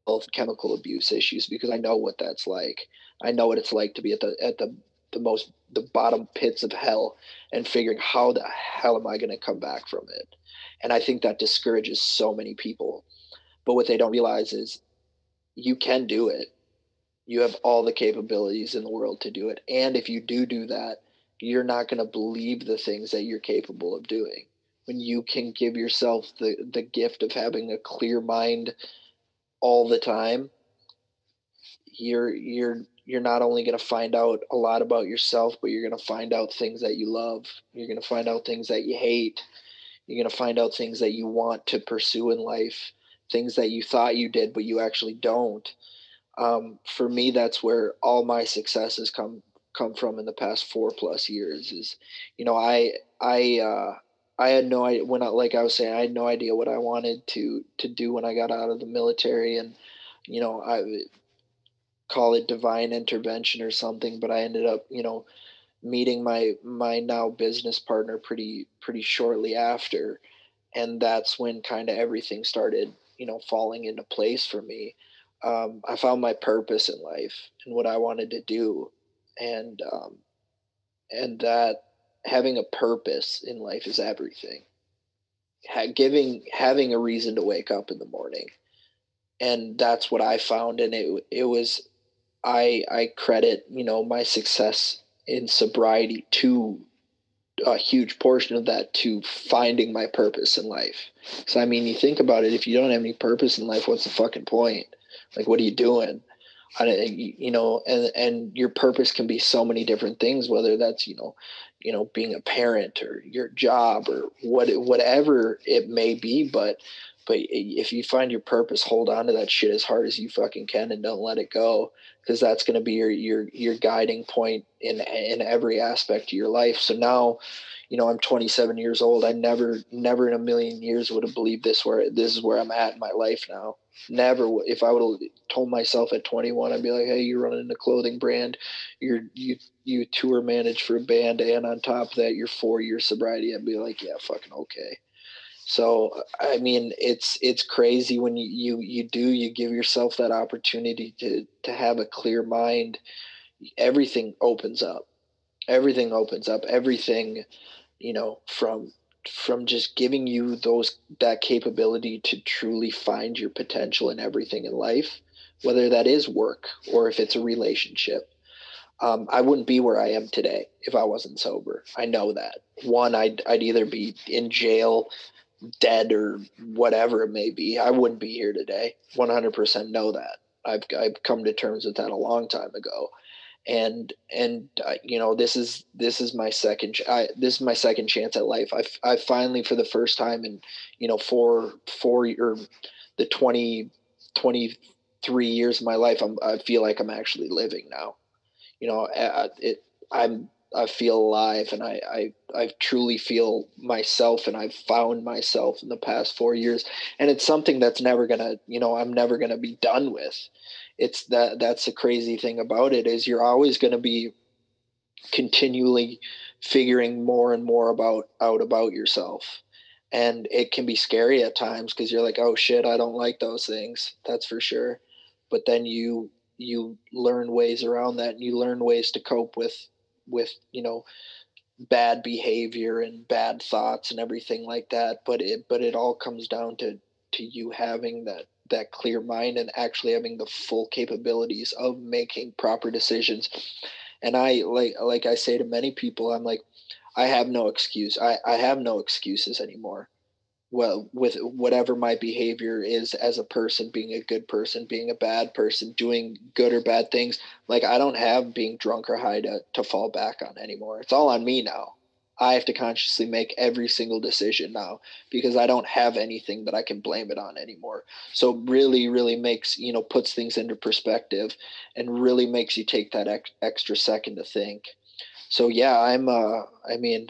health, chemical abuse issues, because I know what that's like. I know what it's like to be at the at the, the most the bottom pits of hell and figuring, how the hell am I going to come back from it? And I think that discourages so many people. But what they don't realize is you can do it. You have all the capabilities in the world to do it. And if you do do that, you're not going to believe the things that you're capable of doing. When you can give yourself the, the gift of having a clear mind all the time, you're you're you're not only going to find out a lot about yourself, but you're going to find out things that you love. You're going to find out things that you hate. You're going to find out things that you want to pursue in life, things that you thought you did, but you actually don't. Um, for me, that's where all my successes come come from in the past four plus years is, you know, I I uh, I had no idea when I, like I was saying, I had no idea what I wanted to to do when I got out of the military. And, you know, I call it divine intervention or something, but I ended up, you know, meeting my my now business partner pretty pretty shortly after, and that's when kind of everything started, you know, falling into place for me. um I found my purpose in life and what I wanted to do, and um and that having a purpose in life is everything. ha- giving having a reason to wake up in the morning. And that's what I found, and it it was I I credit, you know, my success in sobriety to a huge portion of that, to finding my purpose in life. So, I mean, you think about it, if you don't have any purpose in life, what's the fucking point? Like, what are you doing? I, you know, and, and your purpose can be so many different things, whether that's, you know, you know, being a parent or your job or what, whatever it may be. But, but if you find your purpose, hold on to that shit as hard as you fucking can and don't let it go. Because that's going to be your, your, your guiding point in, in every aspect of your life. So now, you know, I'm twenty-seven years old. I never, never in a million years would have believed this where this is where I'm at in my life now. Never. If I would have told myself at twenty-one, I'd be like, hey, you're running a clothing brand. You're, you, you tour manage for a band. And on top of that, your four year sobriety. I'd be like, yeah, fucking okay. So, I mean, it's, it's crazy when you, you, you do, you give yourself that opportunity to, to have a clear mind, everything opens up, everything opens up, everything, you know, from, from just giving you those, that capability to truly find your potential in everything in life, whether that is work or if it's a relationship. Um, I wouldn't be where I am today if I wasn't sober. I know that. One, I'd, I'd either be in jail, dead, or whatever it may be. I wouldn't be here today. one hundred percent know that. I've I've come to terms with that a long time ago, and and uh, you know, this is this is my second I, this is my second chance at life. I I finally, for the first time in, you know, four four or the twenty twenty-three years of my life, I'm, I feel like I'm actually living now. You know, I, it I'm. I feel alive, and I, I, I truly feel myself, and I've found myself in the past four years. And it's something that's never going to, you know, I'm never going to be done with. It's that, that's the crazy thing about it, is you're always going to be continually figuring more and more about, out about yourself. And it can be scary at times, because you're like, oh shit, I don't like those things. That's for sure. But then you, you learn ways around that, and you learn ways to cope with, with, you know, bad behavior and bad thoughts and everything like that. But it, but it all comes down to, to you having that, that clear mind and actually having the full capabilities of making proper decisions. And I, like, like I say to many people, I'm like, I have no excuse. I, I have no excuses anymore. Well, with whatever my behavior is as a person, being a good person, being a bad person, doing good or bad things, like I don't have being drunk or high to, to fall back on anymore. It's all on me now. I have to consciously make every single decision now because I don't have anything that I can blame it on anymore. So really, really makes, you know, puts things into perspective and really makes you take that ex- extra second to think. So yeah, I'm, uh, I mean,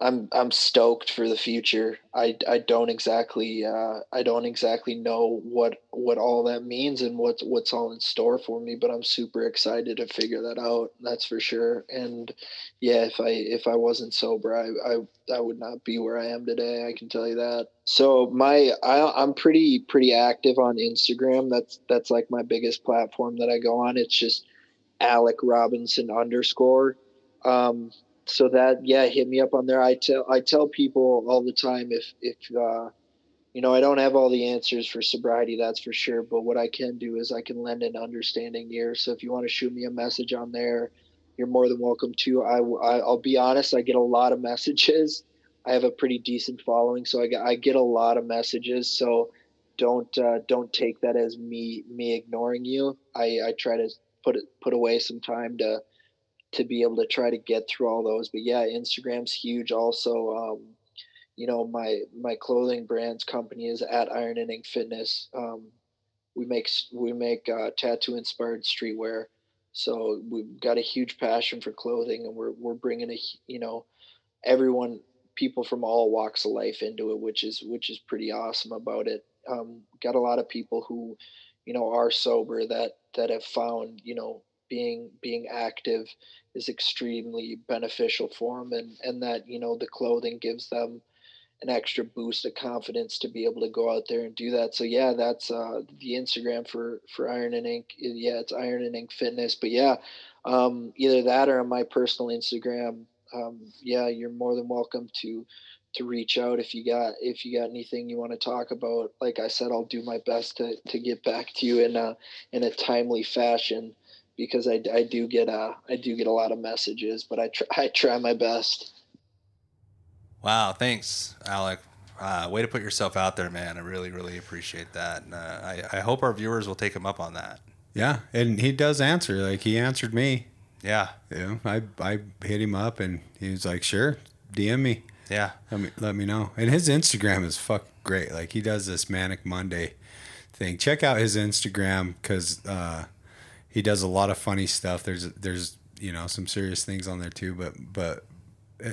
I'm, I'm stoked for the future. I, I don't exactly, uh, I don't exactly know what, what all that means and what's, what's all in store for me, but I'm super excited to figure that out. That's for sure. And yeah, if I, if I wasn't sober, I, I, I would not be where I am today. I can tell you that. So my, I, I'm pretty, pretty active on Instagram. That's, that's like my biggest platform that I go on. It's just Alec Robinson underscore. Um, So that, yeah, hit me up on there. I tell I tell people all the time, if, if uh, you know, I don't have all the answers for sobriety, that's for sure. But what I can do is I can lend an understanding ear. So if you want to shoot me a message on there, you're more than welcome to. I, I, I'll be honest, I get a lot of messages. I have a pretty decent following, so I get, I get a lot of messages. So don't uh, don't take that as me me ignoring you. I, I try to put it, put away some time to – to be able to try to get through all those. But yeah, Instagram's huge. Also, um, you know, my, my clothing brand's company is at Iron and Ink Fitness. Um, we make, we make uh, tattoo inspired streetwear. So we've got a huge passion for clothing, and we're, we're bringing a, you know, everyone, people from all walks of life into it, which is, which is pretty awesome about it. Um, got a lot of people who, you know, are sober that, that have found, you know, being, being active is extremely beneficial for them, and, and that, you know, the clothing gives them an extra boost of confidence to be able to go out there and do that. So yeah, that's uh, the Instagram for, for Iron and Ink. Yeah, it's Iron and Ink Fitness. But yeah, um, either that or on my personal Instagram, um, yeah, you're more than welcome to to reach out if you got if you got anything you want to talk about. Like I said, I'll do my best to to get back to you in a in a timely fashion, because I, I do get a, I do get a lot of messages, but I try, I try my best. Wow. Thanks, Alec. Uh, way to put yourself out there, man. I really, really appreciate that. And, uh, I, I hope our viewers will take him up on that. Yeah. And he does answer. Like, he answered me. Yeah. Yeah. I, I hit him up and he was like, sure, D M me. Yeah. Let me, let me know. And his Instagram is fucking great. Like, he does this Manic Monday thing. Check out his Instagram. Cause, uh, he does a lot of funny stuff. There's, there's, you know, some serious things on there too, but, but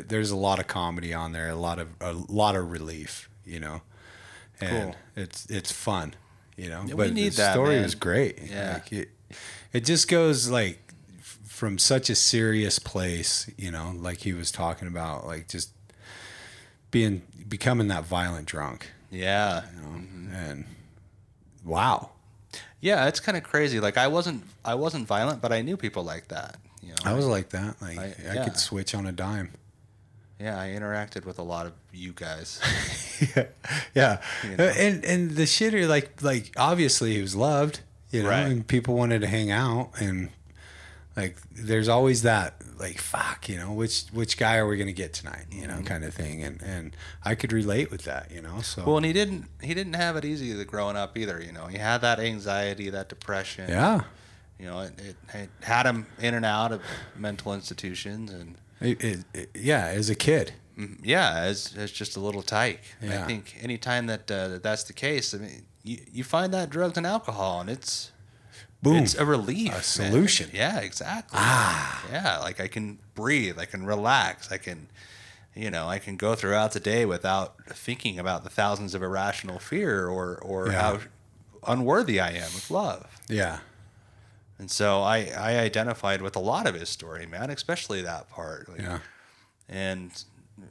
there's a lot of comedy on there, a lot of, a lot of relief, you know, and cool. it's, it's fun, you know, yeah, but the that, story man. is great. Yeah. Like it, it just goes like f- from such a serious place, you know, like he was talking about, like just being, becoming that violent drunk. Yeah. You know? Mm-hmm. And wow. Yeah, it's kind of crazy. Like, I wasn't, I wasn't violent, but I knew people like that. You know, I was like that. Like, I, I yeah. could switch on a dime. Yeah, I interacted with a lot of you guys. yeah, yeah. You know? And and the shitter, like like obviously he was loved, you know, right. And people wanted to hang out, and like there's always that like fuck, you know, which which guy are we gonna get tonight, you know, mm-hmm. kind of thing. And and I could relate with that, you know. So well, and he didn't he didn't have it easy growing up either, you know. He had that anxiety, that depression. Yeah, you know, it, it, it had him in and out of mental institutions, and it, it, it, yeah, as a kid, yeah, as as just a little tyke. Yeah. I think anytime that uh, that's the case, I mean, you you find that drugs and alcohol, and it's. Boom. It's a relief. A solution. Man. Yeah, exactly. Ah. Yeah, like I can breathe. I can relax. I can, you know, I can go throughout the day without thinking about the thousands of irrational fear or, or yeah. how unworthy I am of love. Yeah. And so I, I identified with a lot of his story, man, especially that part. Like, yeah. And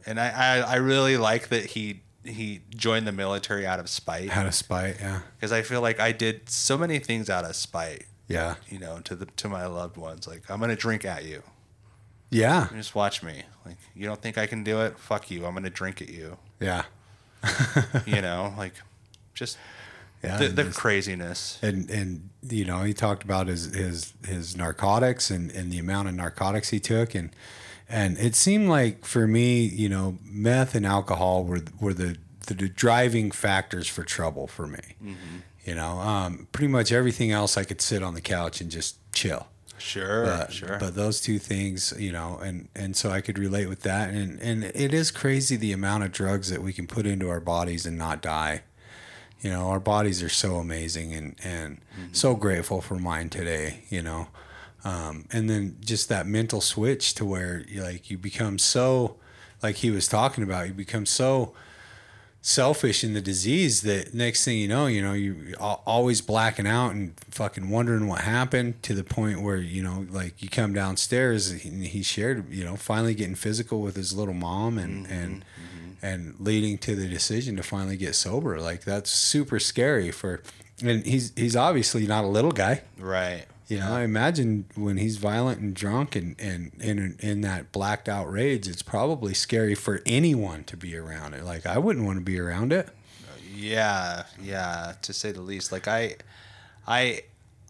and I, I, I really like that he... he joined the military out of spite. Out of spite, yeah. Because I feel like I did so many things out of spite. Yeah. You know, to the to my loved ones, like, I'm going to drink at you. Yeah. And just watch me. Like, you don't think I can do it? Fuck you. I'm going to drink at you. Yeah. You know, like, just yeah, the, the craziness. And, and, you know, he talked about his, his, his narcotics and, and the amount of narcotics he took. And, and it seemed like for me, you know, meth and alcohol were, were the, the, the driving factors for trouble for me. Mm-hmm. You know, um, pretty much everything else I could sit on the couch and just chill. Sure, but, sure. But those two things, you know, and, and so I could relate with that. And, and it is crazy the amount of drugs that we can put into our bodies and not die. You know, our bodies are so amazing and, and mm-hmm. so grateful for mine today, you know. Um, and then just that mental switch to where, like, you become so, like he was talking about, you become so selfish in the disease that next thing you know, you know, you always blacking out and fucking wondering what happened, to the point where, you know, like, you come downstairs and he shared, you know, finally getting physical with his little mom and, mm-hmm. and, mm-hmm. and leading to the decision to finally get sober. Like, that's super scary for, and he's, he's obviously not a little guy. Right. You know, I imagine when he's violent and drunk and, and, and in that blacked out rage, it's probably scary for anyone to be around it. Like, I wouldn't want to be around it. Yeah, yeah, to say the least. Like, I, I,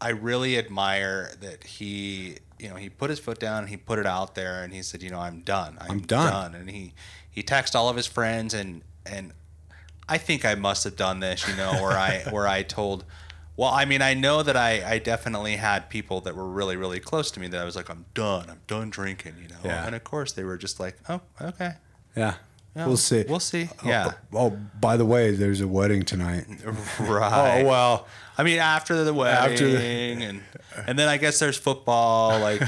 I really admire that he, you know, he put his foot down and he put it out there and he said, you know, I'm done. I'm, I'm done. done. And he, he texted all of his friends and, and I think I must have done this, you know, where I, where I told. Well, I mean, I know that I, I definitely had people that were really, really close to me that I was like, I'm done. I'm done drinking, you know? Yeah. And, of course, they were just like, oh, okay. Yeah. yeah. We'll see. We'll see. Oh, yeah. Oh, by the way, there's a wedding tonight. Right. Oh, well. I mean, after the wedding. After the... And, and then I guess there's football. Like,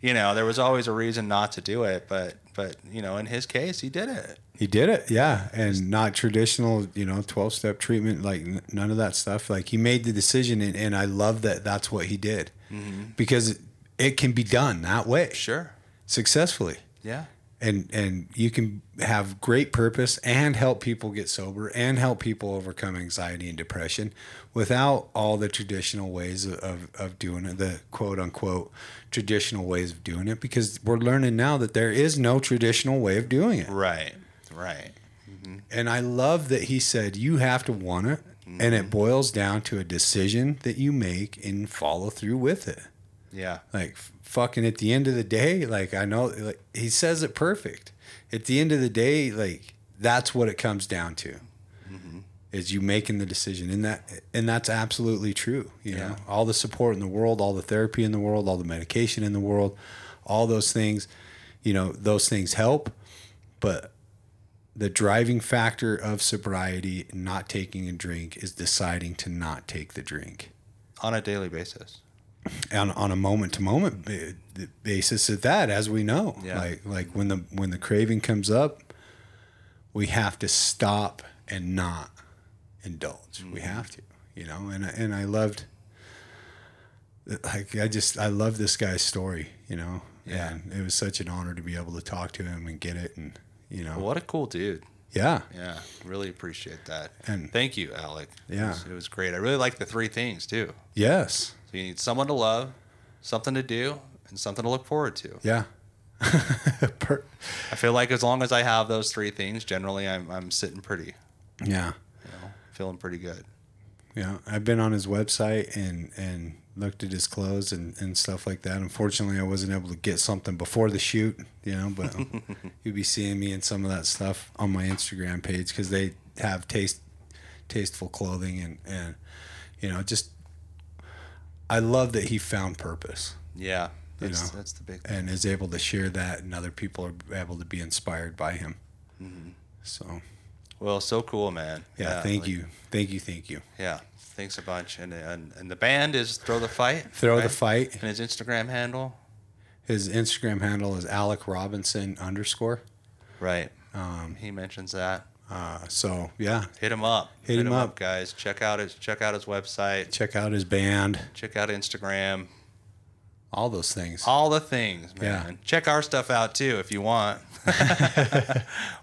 you know, there was always a reason not to do it. But, but you know, in his case, he did it. He did it, yeah, and not traditional, you know, twelve-step treatment, like n- none of that stuff. Like, he made the decision, and, and I love that that's what he did, mm-hmm. because it, it can be done that way. Sure. Successfully. Yeah. And and you can have great purpose and help people get sober and help people overcome anxiety and depression without all the traditional ways of, of, of doing it, the quote-unquote traditional ways of doing it, because we're learning now that there is no traditional way of doing it. Right. Right. Mm-hmm. And I love that he said, you have to want it. Mm-hmm. And it boils down to a decision that you make and follow through with it. Yeah. Like fucking at the end of the day, like I know like he says it perfect. At the end of the day, like that's what it comes down to mm-hmm. is you making the decision. And that, and that's absolutely true. You yeah. know, all the support in the world, all the therapy in the world, all the medication in the world, all those things, you know, those things help, but the driving factor of sobriety, not taking a drink, is deciding to not take the drink. On a daily basis. On, on a moment-to-moment basis at that, as we know. Yeah. Like like when the when the craving comes up, we have to stop and not indulge. Mm-hmm. We have to, you know? And, and I loved, like, I just, I love this guy's story, you know? Yeah. And it was such an honor to be able to talk to him and get it and... You know, what a cool dude. Yeah. Yeah. Really appreciate that. And thank you, Alec. Yeah. It was, it was great. I really like the three things too. Yes. So you need someone to love, something to do, and something to look forward to. Yeah. per- I feel like as long as I have those three things, generally I'm, I'm sitting pretty. Yeah. You know, feeling pretty good. Yeah. I've been on his website and, and looked at his clothes and, and stuff like that. Unfortunately, I wasn't able to get something before the shoot, you know, but you'll be seeing me and some of that stuff on my Instagram page because they have taste, tasteful clothing. And, and, you know, just I love that he found purpose. Yeah, that's, you know, that's the big thing. And is able to share that, and other people are able to be inspired by him. Mm-hmm. So. Well, so cool, man. Yeah, yeah thank like, you. Thank you, thank you. Yeah. Thanks a bunch. And, and and the band is Throw the Fight. Throw right? the Fight. And his Instagram handle? His Instagram handle is Alec Robinson underscore. Right. Um, he mentions that. Uh, so, yeah. Hit him up. Hit, Hit him, him up. up, guys. Check out his check out his website. Check out his band. Check out Instagram. All those things. All the things, man. Yeah. Check our stuff out, too, if you want.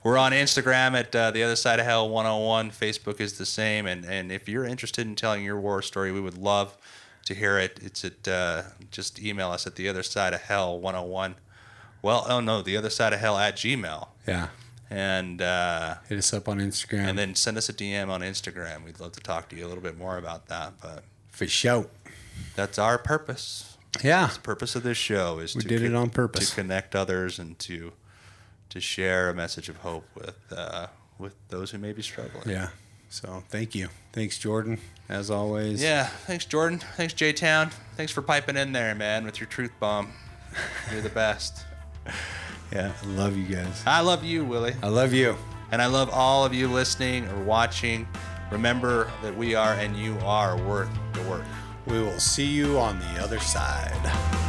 We're on Instagram at uh, The Other Side of Hell one oh one. Facebook is the same. And, and if you're interested in telling your war story, we would love to hear it, it's at uh, just email us at the other side of hell one oh one. Well, oh no, the other side of hell at Gmail. Yeah. And uh, hit us up on Instagram. And then send us a D M on Instagram. We'd love to talk to you a little bit more about that. But for sure. That's our purpose. Yeah. That's the purpose of this show is we to did co- it on purpose. To connect others and to to share a message of hope with uh, with those who may be struggling. Yeah. So thank you. Thanks, Jordan, as always. Yeah. Thanks, Jordan. Thanks, J-Town. Thanks for piping in there, man, with your truth bomb. You're the best. Yeah. I love you guys. I love you, Willie. I love you. And I love all of you listening or watching. Remember that we are and you are worth the work. We will see you on the other side.